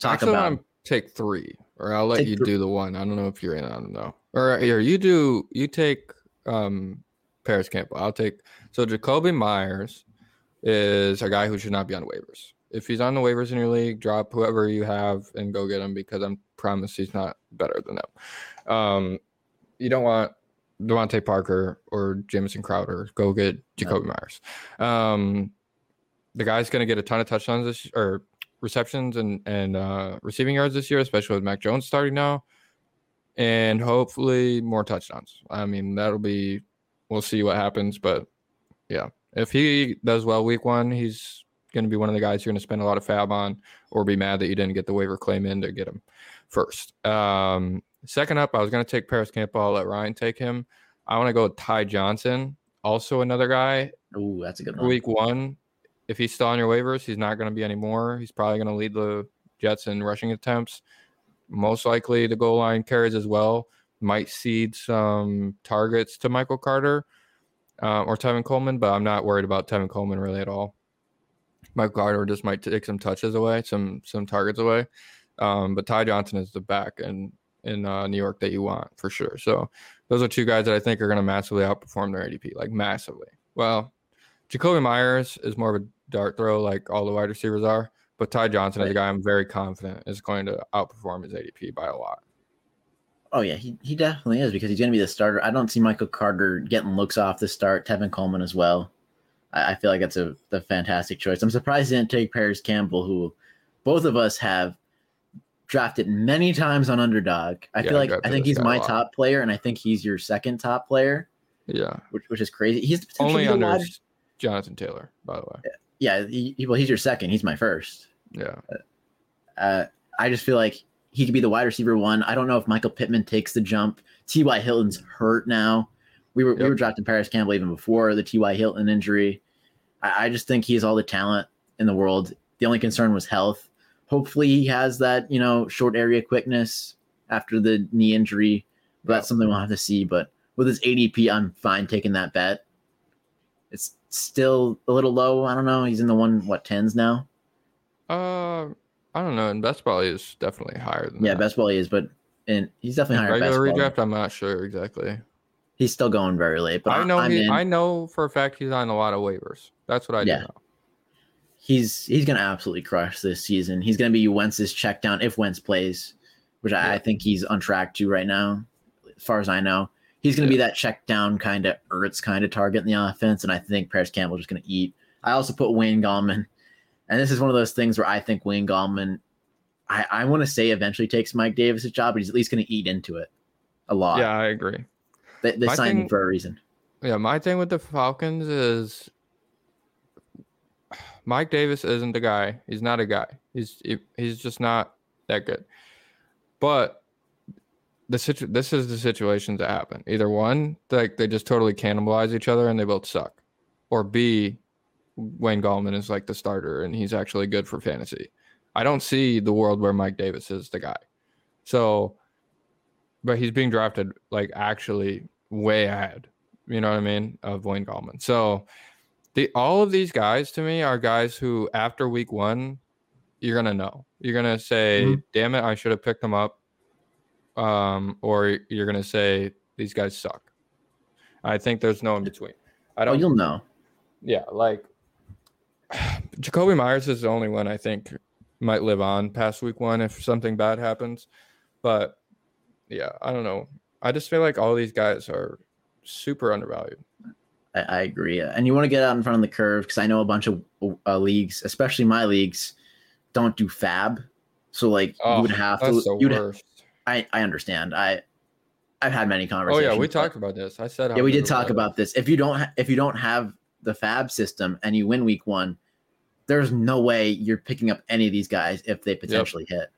Talk Actually, about I'm take three, or I'll let take you three. do the one. I don't know if you're in. I don't know. Or here, you do. You take um, Paris Campbell. I'll take. So, Jacoby Myers is a guy who should not be on waivers. If he's on the waivers in your league, drop whoever you have and go get him, because I'm promise he's not better than them. Um, you don't want Devontae Parker or Jamison Crowder. Go get Jacoby no. Myers. Um, the guy's going to get a ton of touchdowns this, or receptions and, and uh, receiving yards this year, especially with Mac Jones starting now. And hopefully more touchdowns. I mean, that'll be – we'll see what happens. But, yeah, if he does well week one, he's going to be one of the guys you're going to spend a lot of fab on or be mad that you didn't get the waiver claim in to get him first. Um, second up, I was going to take Paris Campbell. I'll let Ryan take him. I want to go with Ty Johnson, also another guy. Ooh, that's a good one. Week one. If he's still on your waivers, he's not going to be anymore. He's probably going to lead the Jets in rushing attempts. Most likely the goal line carries as well. Might cede some targets to Michael Carter uh, or Tevin Coleman, but I'm not worried about Tevin Coleman really at all. Michael Carter just might take some touches away, some some targets away. Um, but Ty Johnson is the back in, in uh, New York that you want for sure. So those are two guys that I think are going to massively outperform their A D P, like massively. Well, Jacoby Myers is more of a dart throw like all the wide receivers are, but Ty Johnson is a guy I'm very confident is going to outperform his A D P by a lot. Oh, yeah, he, he definitely is, because he's going to be the starter. I don't see Michael Carter getting looks off the start, Tevin Coleman as well. I, I feel like that's a, a fantastic choice. I'm surprised he didn't take Paris Campbell, who both of us have drafted many times on Underdog. I yeah, feel like I think he's my top player, and I think he's your second top player. Yeah. Which which is crazy. He's only under wide... Jonathan Taylor, by the way. Yeah, he, well, he's your second. He's my first. Yeah. Uh, I just feel like he could be the wide receiver one. I don't know if Michael Pittman takes the jump. T Y. Hilton's hurt now. We were yep. we were drafting Paris Campbell even before the T Y. Hilton injury. I, I just think he has all the talent in the world. The only concern was health. Hopefully he has that, you know, short area quickness after the knee injury. But that's something we'll have to see. But with his A D P, I'm fine taking that bet. It's still a little low. I don't know. He's in the one, what, tens now? Uh, I don't know. And best ball is definitely higher than yeah, that. Yeah, best ball is. But and he's definitely higher. Regular redraft, I'm not sure exactly. He's still going very late. But I know he, I know for a fact he's on a lot of waivers. That's what I yeah. do know. He's he's going to absolutely crush this season. He's going to be Wentz's check down if Wentz plays, which yeah. I, I think he's on track to right now, as far as I know. He's going to yeah. be that check down kind of Ertz kind of target in the offense, and I think Paris Campbell is just going to eat. I also put Wayne Gallman, and this is one of those things where I think Wayne Gallman, I, I want to say eventually takes Mike Davis's job, but he's at least going to eat into it a lot. Yeah, I agree. They, they signed thing, him for a reason. Yeah, my thing with the Falcons is – Mike Davis isn't the guy. He's not a guy. He's he's just not that good. But the situ- this is the situations that happen. Either one, like they just totally cannibalize each other and they both suck, or B, Wayne Gallman is like the starter and he's actually good for fantasy. I don't see the world where Mike Davis is the guy. So, but he's being drafted like actually way ahead. You know what I mean? Of Wayne Gallman. So. The, all of these guys to me are guys who after week one, you're going to know. You're going to say, mm-hmm. damn it, I should have picked them up. Um, or you're going to say, these guys suck. I think there's no in between. I don't, oh, you'll know. Yeah, like Jacoby Myers is the only one I think might live on past week one if something bad happens. But yeah, I don't know. I just feel like all these guys are super undervalued. I agree. And you want to get out in front of the curve, because I know a bunch of uh, leagues, especially my leagues, don't do fab. So, like, oh, you would have that's to. The you'd worst. Ha- I, I understand. I, I've had many conversations. Oh, yeah. We talked about this. I said, how yeah, we did talk about this. If you don't, ha- if you don't have the fab system and you win week one, there's no way you're picking up any of these guys if they potentially yep. hit.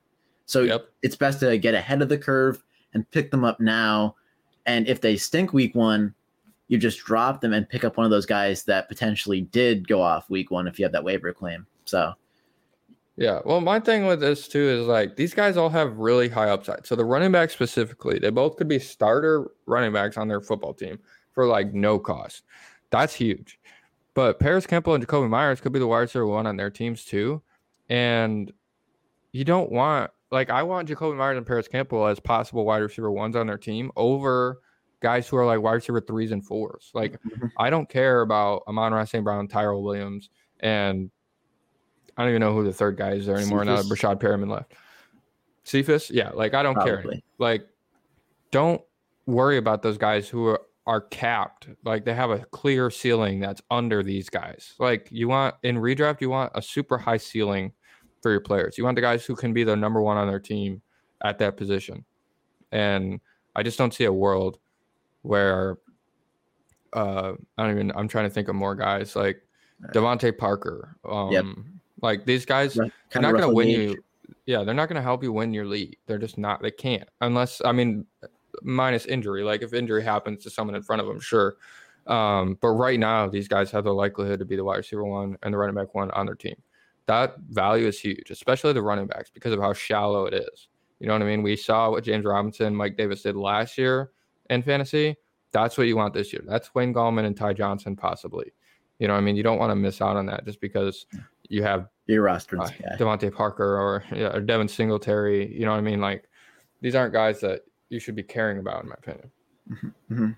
So, yep. it's best to get ahead of the curve and pick them up now. And if they stink week one, you just drop them and pick up one of those guys that potentially did go off week one if you have that waiver claim. So, yeah. Well, my thing with this too is like these guys all have really high upside. So the running backs specifically, they both could be starter running backs on their football team for like no cost. That's huge. But Paris Campbell and Jakobi Meyers could be the wide receiver one on their teams too. And you don't want, like, I want Jakobi Meyers and Paris Campbell as possible wide receiver ones on their team over guys who are like wide receiver threes and fours. Like, mm-hmm. I don't care about Amon-Ra Saint Brown, Tyrell Williams, and I don't even know who the third guy is there anymore. Cephas. Now Rashad Perriman left. Cephas? Yeah, like, I don't Probably. care. Like, don't worry about those guys who are, are capped. Like, they have a clear ceiling that's under these guys. Like, you want, in redraft, you want a super high ceiling for your players. You want the guys who can be the number one on their team at that position. And I just don't see a world where uh, I don't even, I'm trying to think of more guys like right. Devontae Parker. Um, yep. Like, these guys, right. they're not going to win league. you. Yeah, they're not going to help you win your league. They're just not, they can't. Unless, I mean, minus injury. Like, if injury happens to someone in front of them, sure. Um, but right now, these guys have the likelihood to be the wide receiver one and the running back one on their team. That value is huge, especially the running backs, because of how shallow it is. You know what I mean? We saw what James Robinson, Mike Davis did last year in fantasy. That's what you want this year. That's Wayne Gallman and Ty Johnson, possibly. You know what I mean? You don't want to miss out on that just because you have your roster uh, Devontae Parker or, yeah, or Devin Singletary. You know what I mean? Like, these aren't guys that you should be caring about, in my opinion. Mm-hmm.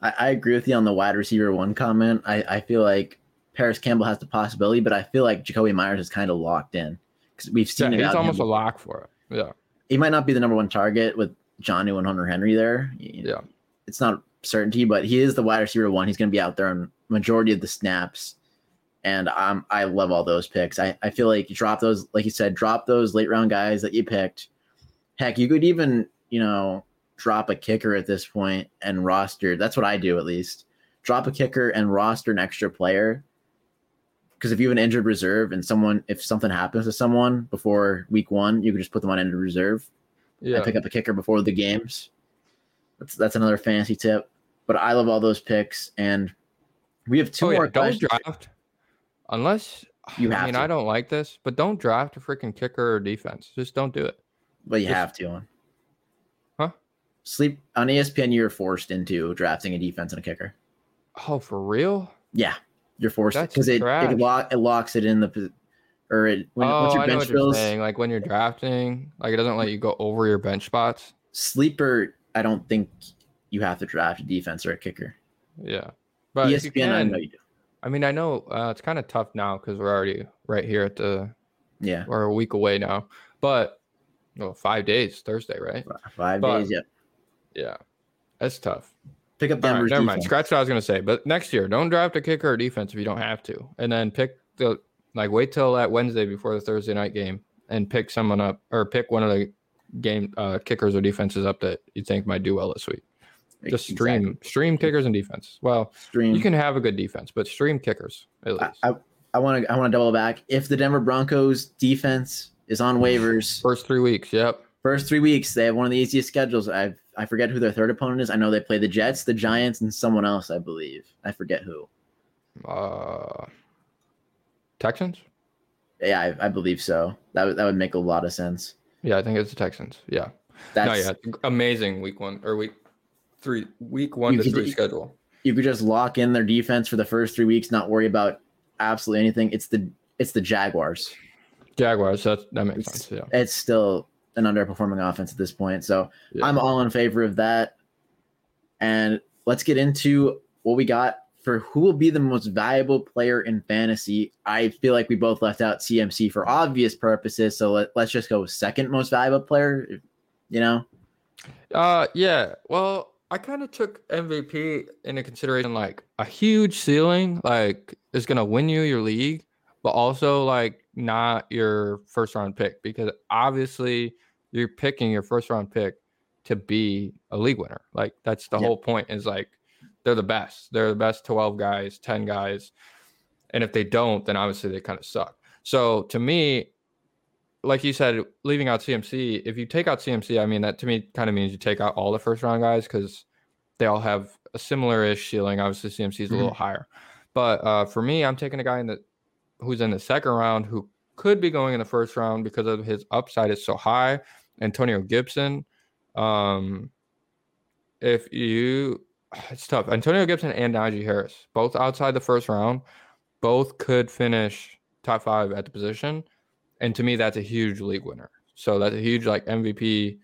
I, I agree with you on the wide receiver one comment. I, I feel like Paris Campbell has the possibility, but I feel like Jakobi Meyers is kind of locked in because we've seen yeah, it. He's almost him. a lock for it. Yeah, he might not be the number one target with Jonnu and Hunter Henry there. Yeah, it's not certainty, but he is the wide receiver one. He's going to be out there on majority of the snaps, and I'm I love all those picks. I, I feel like you drop those, like you said, drop those late round guys that you picked. Heck, you could even you know. drop a kicker at this point and roster. That's what I do, at least. Drop a kicker and roster an extra player. Because if you have an injured reserve and someone, if something happens to someone before week one, you can just put them on injured reserve yeah. and pick up a kicker before the games. That's that's another fantasy tip. But I love all those picks. And we have two oh, more yeah. Don't draft. Unless, you have I mean, to. I don't like this, but don't draft a freaking kicker or defense. Just don't do it. But you just, have to. Sleep on E S P N. You're forced into drafting a defense and a kicker. Oh, for real? Yeah, you're forced because it it, lock, it locks it in the or it. When, oh, once your I bench know what fills, you're saying. Like when you're drafting, like it doesn't let you go over your bench spots. Sleeper, I don't think you have to draft a defense or a kicker. Yeah, but E S P N, can, I know you do. I mean, I know uh, it's kind of tough now because we're already right here at the yeah, we're a week away now. But well, five days Thursday, right? Five but, days, yeah. Yeah, that's tough. Pick up Denver's right, never defense. mind. Scratch what I was gonna say. But next year, don't draft a kicker or defense if you don't have to, and then pick the like. Wait till that Wednesday before the Thursday night game, and pick someone up or pick one of the game uh, kickers or defenses up that you think might do well this week. Just stream exactly. stream kickers and defense. Well, stream. You can have a good defense, but stream kickers at least. I want to I want to double back. If the Denver Broncos defense is on waivers, first three weeks. Yep. First three weeks, they have one of the easiest schedules. I I forget who their third opponent is. I know they play the Jets, the Giants, and someone else, I believe. I forget who. Uh, Texans? Yeah, I, I believe so. That, w- that would make a lot of sense. Yeah, I think it's the Texans. Yeah. That's no, yeah, amazing week one or week three, week one to could, three schedule. You could just lock in their defense for the first three weeks, not worry about absolutely anything. It's the it's the Jaguars. Jaguars, that's, that makes it's, sense, yeah. It's still an underperforming offense at this point. So yeah. I'm all in favor of that. And let's get into what we got for who will be the most valuable player in fantasy. I feel like we both left out C M C for obvious purposes. So let, let's just go second most valuable player, you know? Uh, yeah. Well, I kind of took M V P into consideration, like a huge ceiling, like is going to win you your league, but also like not your first round pick, because obviously you're picking your first round pick to be a league winner. Like that's the yeah. whole point is like, they're the best. They're the best twelve guys, ten guys. And if they don't, then obviously they kind of suck. So to me, like you said, leaving out C M C, if you take out C M C, I mean, that to me kind of means you take out all the first round guys because they all have a similar ish ceiling. Obviously C M C is a mm-hmm. little higher, but uh, for me, I'm taking a guy in the, who's in the second round, who could be going in the first round because of his upside is so high. Antonio Gibson. Um, if you, it's tough. Antonio Gibson and Najee Harris, both outside the first round. both could finish top five at the position. And to me, that's a huge league winner. So that's a huge like M V P.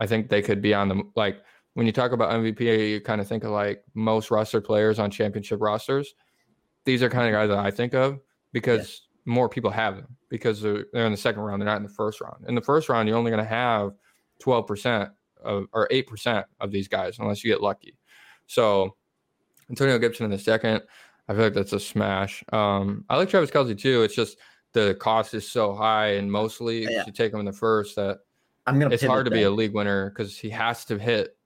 I think they could be on the, like when you talk about M V P, you kind of think of like most roster players on championship rosters. These are kind of guys that I think of because yeah. more people have them because they're, they're in the second round. They're not in the first round. In the first round, you're only going to have twelve percent of, or eight percent of these guys unless you get lucky. So Antonio Gibson in the second, I feel like that's a smash. Um, I like Travis Kelce too. It's just the cost is so high, and mostly yeah. if you take him in the first, that I'm gonna it's hard to that. be a league winner because he has to hit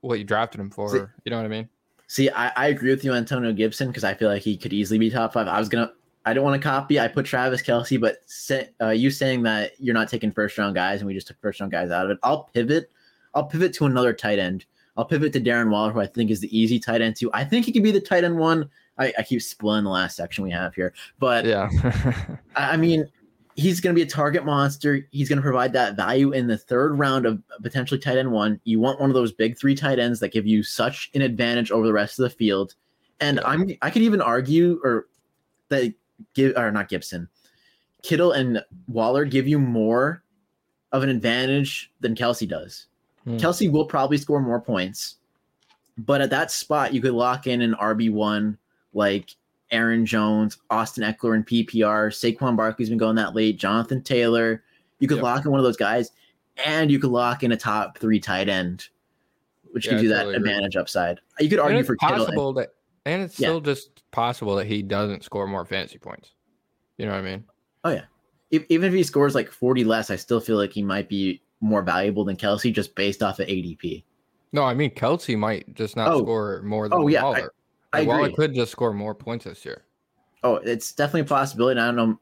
what you drafted him for. See, you know what I mean? See, I, I agree with you on Antonio Gibson because I feel like he could easily be top five. I was gonna, I don't want to copy. I put Travis Kelce, but say, uh, you saying that you're not taking first round guys, and we just took first round guys out of it. I'll pivot. I'll pivot to another tight end. I'll pivot to Darren Waller, who I think is the easy tight end too. I think he could be the tight end one. I, I keep splitting the last section we have here, but yeah, I mean, he's going to be a target monster. He's going to provide that value in the third round of potentially tight end one. You want one of those big three tight ends that give you such an advantage over the rest of the field. And yeah. I'm, I could even argue or that give or not Gibson, Kittle and Waller give you more of an advantage than Kelce does. Hmm. Kelce will probably score more points, but at that spot, you could lock in an R B one like Aaron Jones, Austin Eckler in P P R, Saquon Barkley's been going that late, Jonathan Taylor. You could yep. lock in one of those guys, and you could lock in a top three tight end, which yeah, gives you that totally advantage agree. upside. You could and argue for Kittle. Possible that, and it's yeah. still just possible that he doesn't score more fantasy points. You know what I mean? Oh, yeah. If, even if he scores like forty less, I still feel like he might be more valuable than Kelce just based off of A D P. No, I mean, Kelce might just not oh. score more than oh, yeah, Waller. I, Like, Waller could just score more points this year. Oh, it's definitely a possibility. And I don't know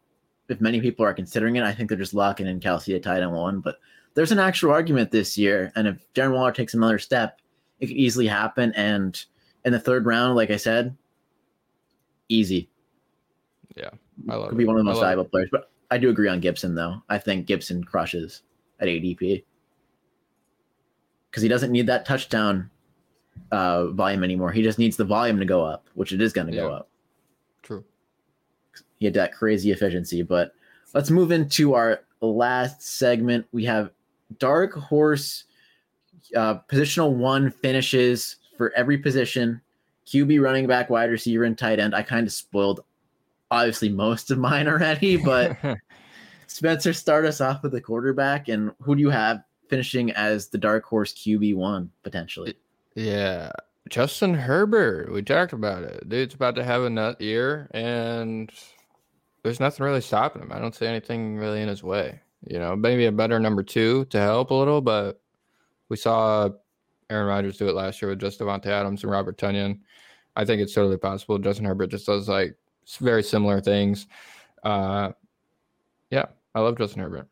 if many people are considering it. I think they're just locking in Kelce at tight end one. But there's an actual argument this year. And if Darren Waller takes another step, it could easily happen. And in the third round, like I said, easy. Yeah, I love it. Could be one of the most valuable players. But I do agree on Gibson, though. I think Gibson crushes at A D P because he doesn't need that touchdown uh volume anymore. He just needs the volume to go up, which it is going to yeah. go up. True. He had that crazy efficiency. But let's move into our last segment. We have dark horse uh positional one finishes for every position: Q B, running back, wide receiver, and tight end. I kind of spoiled obviously most of mine already, but Spencer, start us off with the quarterback. And who do you have finishing as the dark horse Q B one potentially? It- Yeah, Justin Herbert. We talked about it. Dude's about to have another year, and there's nothing really stopping him. I don't see anything really in his way. You know, maybe a better number two to help a little, but we saw Aaron Rodgers do it last year with just Devontae Adams and Robert Tonyan. I think it's totally possible. Justin Herbert just does like very similar things. Uh, yeah, I love Justin Herbert.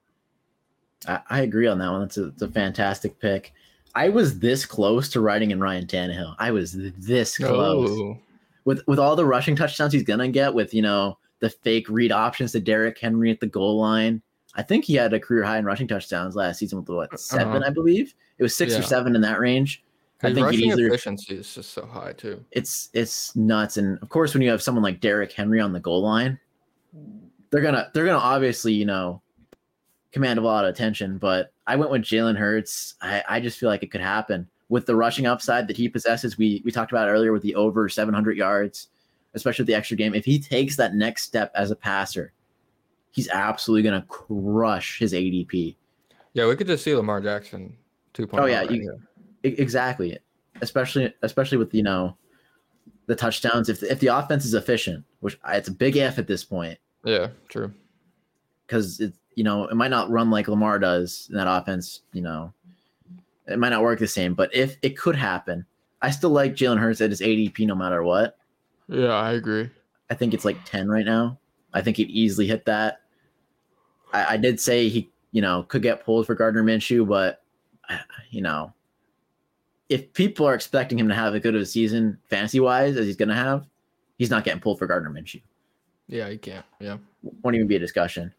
I, I agree on that one. It's a, it's a fantastic pick. I was this close to writing in Ryan Tannehill. I was this close. Oh. With with all the rushing touchdowns he's going to get with, you know, the fake read options to Derrick Henry at the goal line. I think he had a career high in rushing touchdowns last season with, what, seven, uh, I believe? It was six yeah. or seven in that range. His I think rushing either, efficiency is just so high, too. It's it's nuts. And, of course, when you have someone like Derrick Henry on the goal line, they're going to they're gonna obviously, you know, command a lot of attention, but I went with Jalen Hurts. I, I just feel like it could happen with the rushing upside that he possesses. We we talked about earlier with the over seven hundred yards, especially with the extra game. If he takes that next step as a passer, he's absolutely going to crush his A D P. Yeah, we could just see Lamar Jackson two point oh. Oh yeah, right you, exactly. Especially especially with, you know, the touchdowns. If the, if the offense is efficient, which I, it's a big F at this point. Yeah, true. Because it's, you know, it might not run like Lamar does in that offense. You know, it might not work the same, but if it could happen, I still like Jalen Hurts at his A D P no matter what. Yeah, I agree. I think it's like ten right now. I think he'd easily hit that. I, I did say he, you know, could get pulled for Gardner Minshew, but, you know, if people are expecting him to have a good of a season fantasy-wise as he's going to have, he's not getting pulled for Gardner Minshew. Yeah, he can't. Yeah. Won't even be a discussion.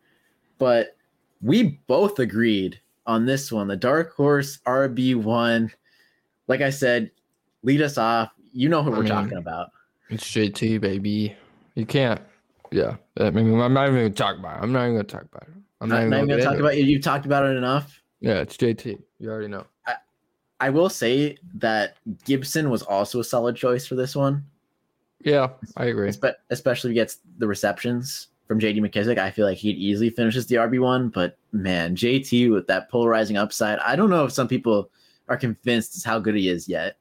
But we both agreed on this one. The dark horse R B one, like I said, lead us off. You know who I we're mean, talking about. It's J T, baby. You can't Yeah, I mean, I'm not even going to talk about it. I'm not even going to talk about it. I'm not, not even going to talk about it. You've talked about it enough. Yeah, it's J T. You already know. I, I will say that Gibson was also a solid choice for this one. Yeah, I agree. Especially if he gets the receptions from J D McKissic. I feel like he'd easily finishes the R B one, but man, J T with that polarizing upside. I don't know if some people are convinced how good he is yet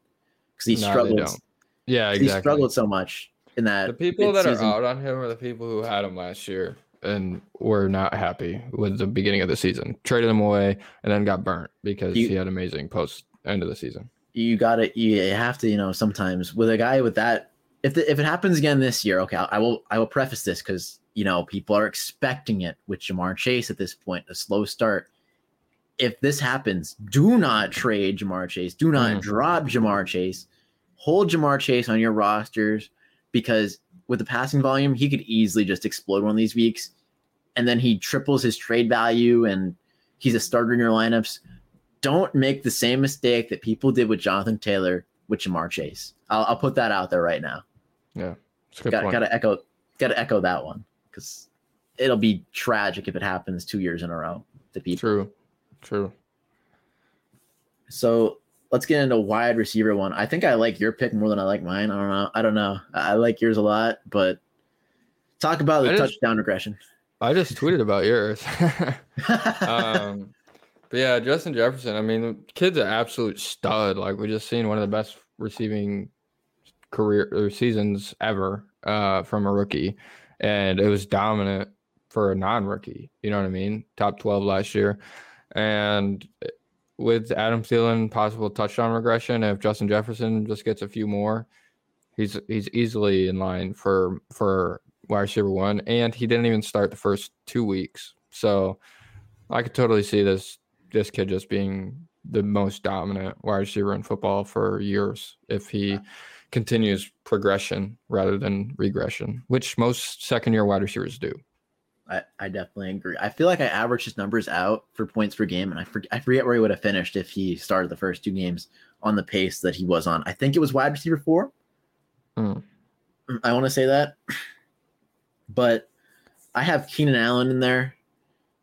because he no, struggled. Yeah, exactly. He struggled so much in that. The people that are out on him are the people who had him last year and were not happy with the beginning of the season, traded him away, and then got burnt because you, he had amazing post end of the season. You got to, you have to, you know, sometimes with a guy with that. If the, if it happens again this year, okay, I will I will preface this because, you know, people are expecting it with Ja'Marr Chase at this point, a slow start. If this happens, do not trade Ja'Marr Chase. Do not mm-hmm. drop Ja'Marr Chase. Hold Ja'Marr Chase on your rosters because with the passing volume, he could easily just explode one of these weeks. And then he triples his trade value and he's a starter in your lineups. Don't make the same mistake that people did with Jonathan Taylor with Ja'Marr Chase. I'll, I'll put that out there right now. Yeah, got got to echo, got to echo that one because it'll be tragic if it happens two years in a row to people. True, true. So let's get into wide receiver one. I think I like your pick more than I like mine. I don't know. I don't know. I like yours a lot, but talk about the I touchdown just, regression. I just tweeted about yours. um, but yeah, Justin Jefferson. I mean, the kid's an absolute stud. Like we just seen one of the best receiving career or seasons ever uh from a rookie, and it was dominant for a non-rookie, you know what I mean? Top twelve last year, and with Adam Thielen possible touchdown regression, if Justin Jefferson just gets a few more, he's he's easily in line for for wide receiver one, and he didn't even start the first two weeks, so I could totally see this this kid just being the most dominant wide receiver in football for years if he yeah. continues progression rather than regression, which most second year wide receivers do. I, I definitely agree. I feel like I averaged his numbers out for points per game, and I, for, I forget where he would have finished if he started the first two games on the pace that he was on. I think it was wide receiver four. Mm. I want to say that. But I have Keenan Allen in there.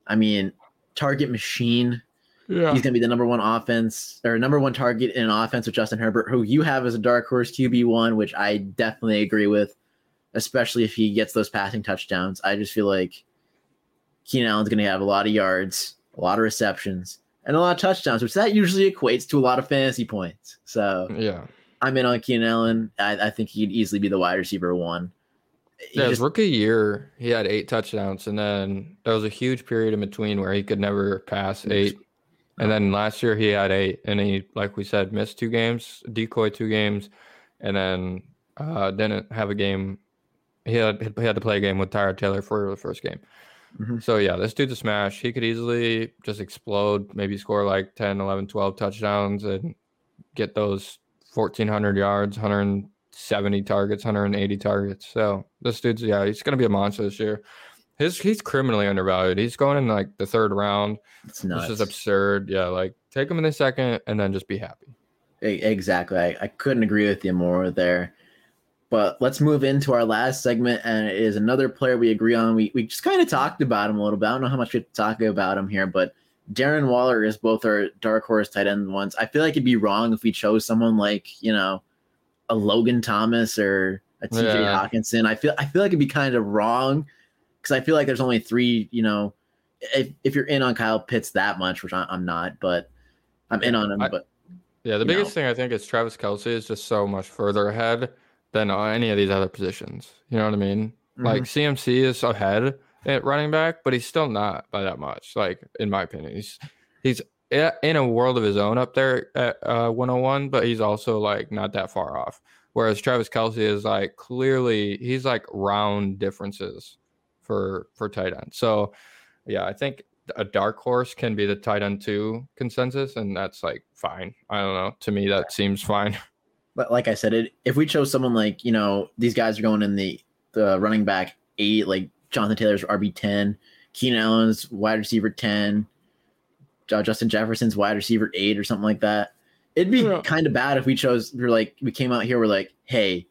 I mean, target machine. Yeah. He's going to be the number one offense or number one target in an offense with Justin Herbert, who you have as a dark horse Q B one, which I definitely agree with, especially if he gets those passing touchdowns. I just feel like Keenan Allen's going to have a lot of yards, a lot of receptions, and a lot of touchdowns, which that usually equates to a lot of fantasy points. So yeah, I'm in on Keenan Allen. I, I think he'd easily be the wide receiver one. He yeah, his just, rookie year, he had eight touchdowns, and then there was a huge period in between where he could never pass eight. And then last year he had eight, and he, like we said, missed two games, decoy two games, and then uh, didn't have a game. He had he had to play a game with Tyrod Taylor for the first game. Mm-hmm. So, yeah, this dude's a smash. He could easily just explode, maybe score like ten, eleven, twelve touchdowns and get those fourteen hundred yards, one hundred seventy targets, one hundred eighty targets. So this dude's, yeah, he's going to be a monster this year. His he's criminally undervalued. He's going in like the third round. It's nuts. This is absurd. Yeah, like take him in the second and then just be happy. Exactly. I, I couldn't agree with you more there. But let's move into our last segment, and it is another player we agree on. We we just kind of talked about him a little bit. I don't know how much we have to talk about him here, but Darren Waller is both our dark horse tight end ones. I feel like it'd be wrong if we chose someone like, you know, a Logan Thomas or a T J. Yeah. Hockenson. I feel I feel like it'd be kind of wrong. Because I feel like there's only three, you know, if, if you're in on Kyle Pitts that much, which I, I'm not, but I'm in on him. I, but yeah, the biggest know. thing I think is Travis Kelce is just so much further ahead than any of these other positions. You know what I mean? Mm-hmm. Like C M C is ahead at running back, but he's still not by that much. Like in my opinion, he's he's in a world of his own up there at uh, one oh one, but he's also like not that far off. Whereas Travis Kelce is like clearly he's like round differences for for tight end. So yeah, I think a dark horse can be the tight end two consensus, and that's like fine. I don't know, to me that seems fine. But like I said, it, if we chose someone like, you know, these guys are going in the the running back eight, like Jonathan Taylor's R B ten, Keenan Allen's wide receiver ten, Justin Jefferson's wide receiver eight or something like that, it'd be yeah. kind of bad if we chose we we're like we came out here we're like, hey,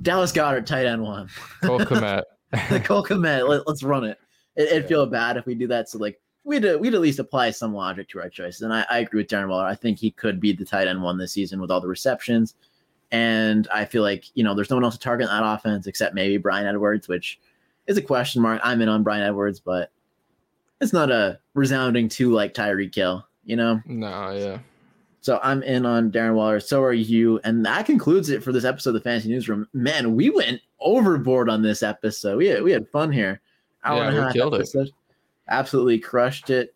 Dallas Goedert tight end one. Cole Kmet Like, Cole Komet, let, let's run it. it it'd yeah. feel bad if we do that. So, like, we'd we'd at least apply some logic to our choices. And I, I agree with Darren Waller. I think he could be the tight end one this season with all the receptions. And I feel like, you know, there's no one else to target in that offense except maybe Bryan Edwards, which is a question mark. I'm in on Bryan Edwards, but it's not a resounding two like Tyreek Hill, you know? No, yeah. So I'm in on Darren Waller. So are you. And that concludes it for this episode of the Fantasy Newsroom. Man, we went overboard on this episode. We had, we had fun here. Hour yeah, and a half killed episode. It. Absolutely crushed it.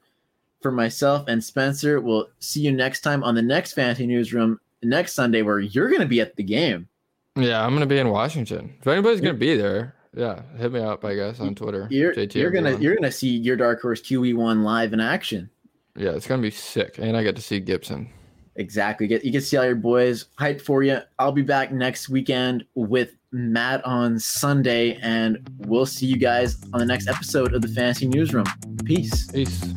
For myself and Spencer, we'll see you next time on the next Fantasy Newsroom next Sunday, where you're going to be at the game. Yeah, I'm going to be in Washington. If anybody's going to be there, yeah, hit me up, I guess, on Twitter. You're, J T, you're gonna you're gonna see your Dark Horse Q E one live in action. Yeah, it's gonna be sick, and I get to see Gibson. Exactly, get you get to see all your boys. Hype for you. I'll be back next weekend with Matt on Sunday, and we'll see you guys on the next episode of the Fantasy Newsroom. Peace. Peace.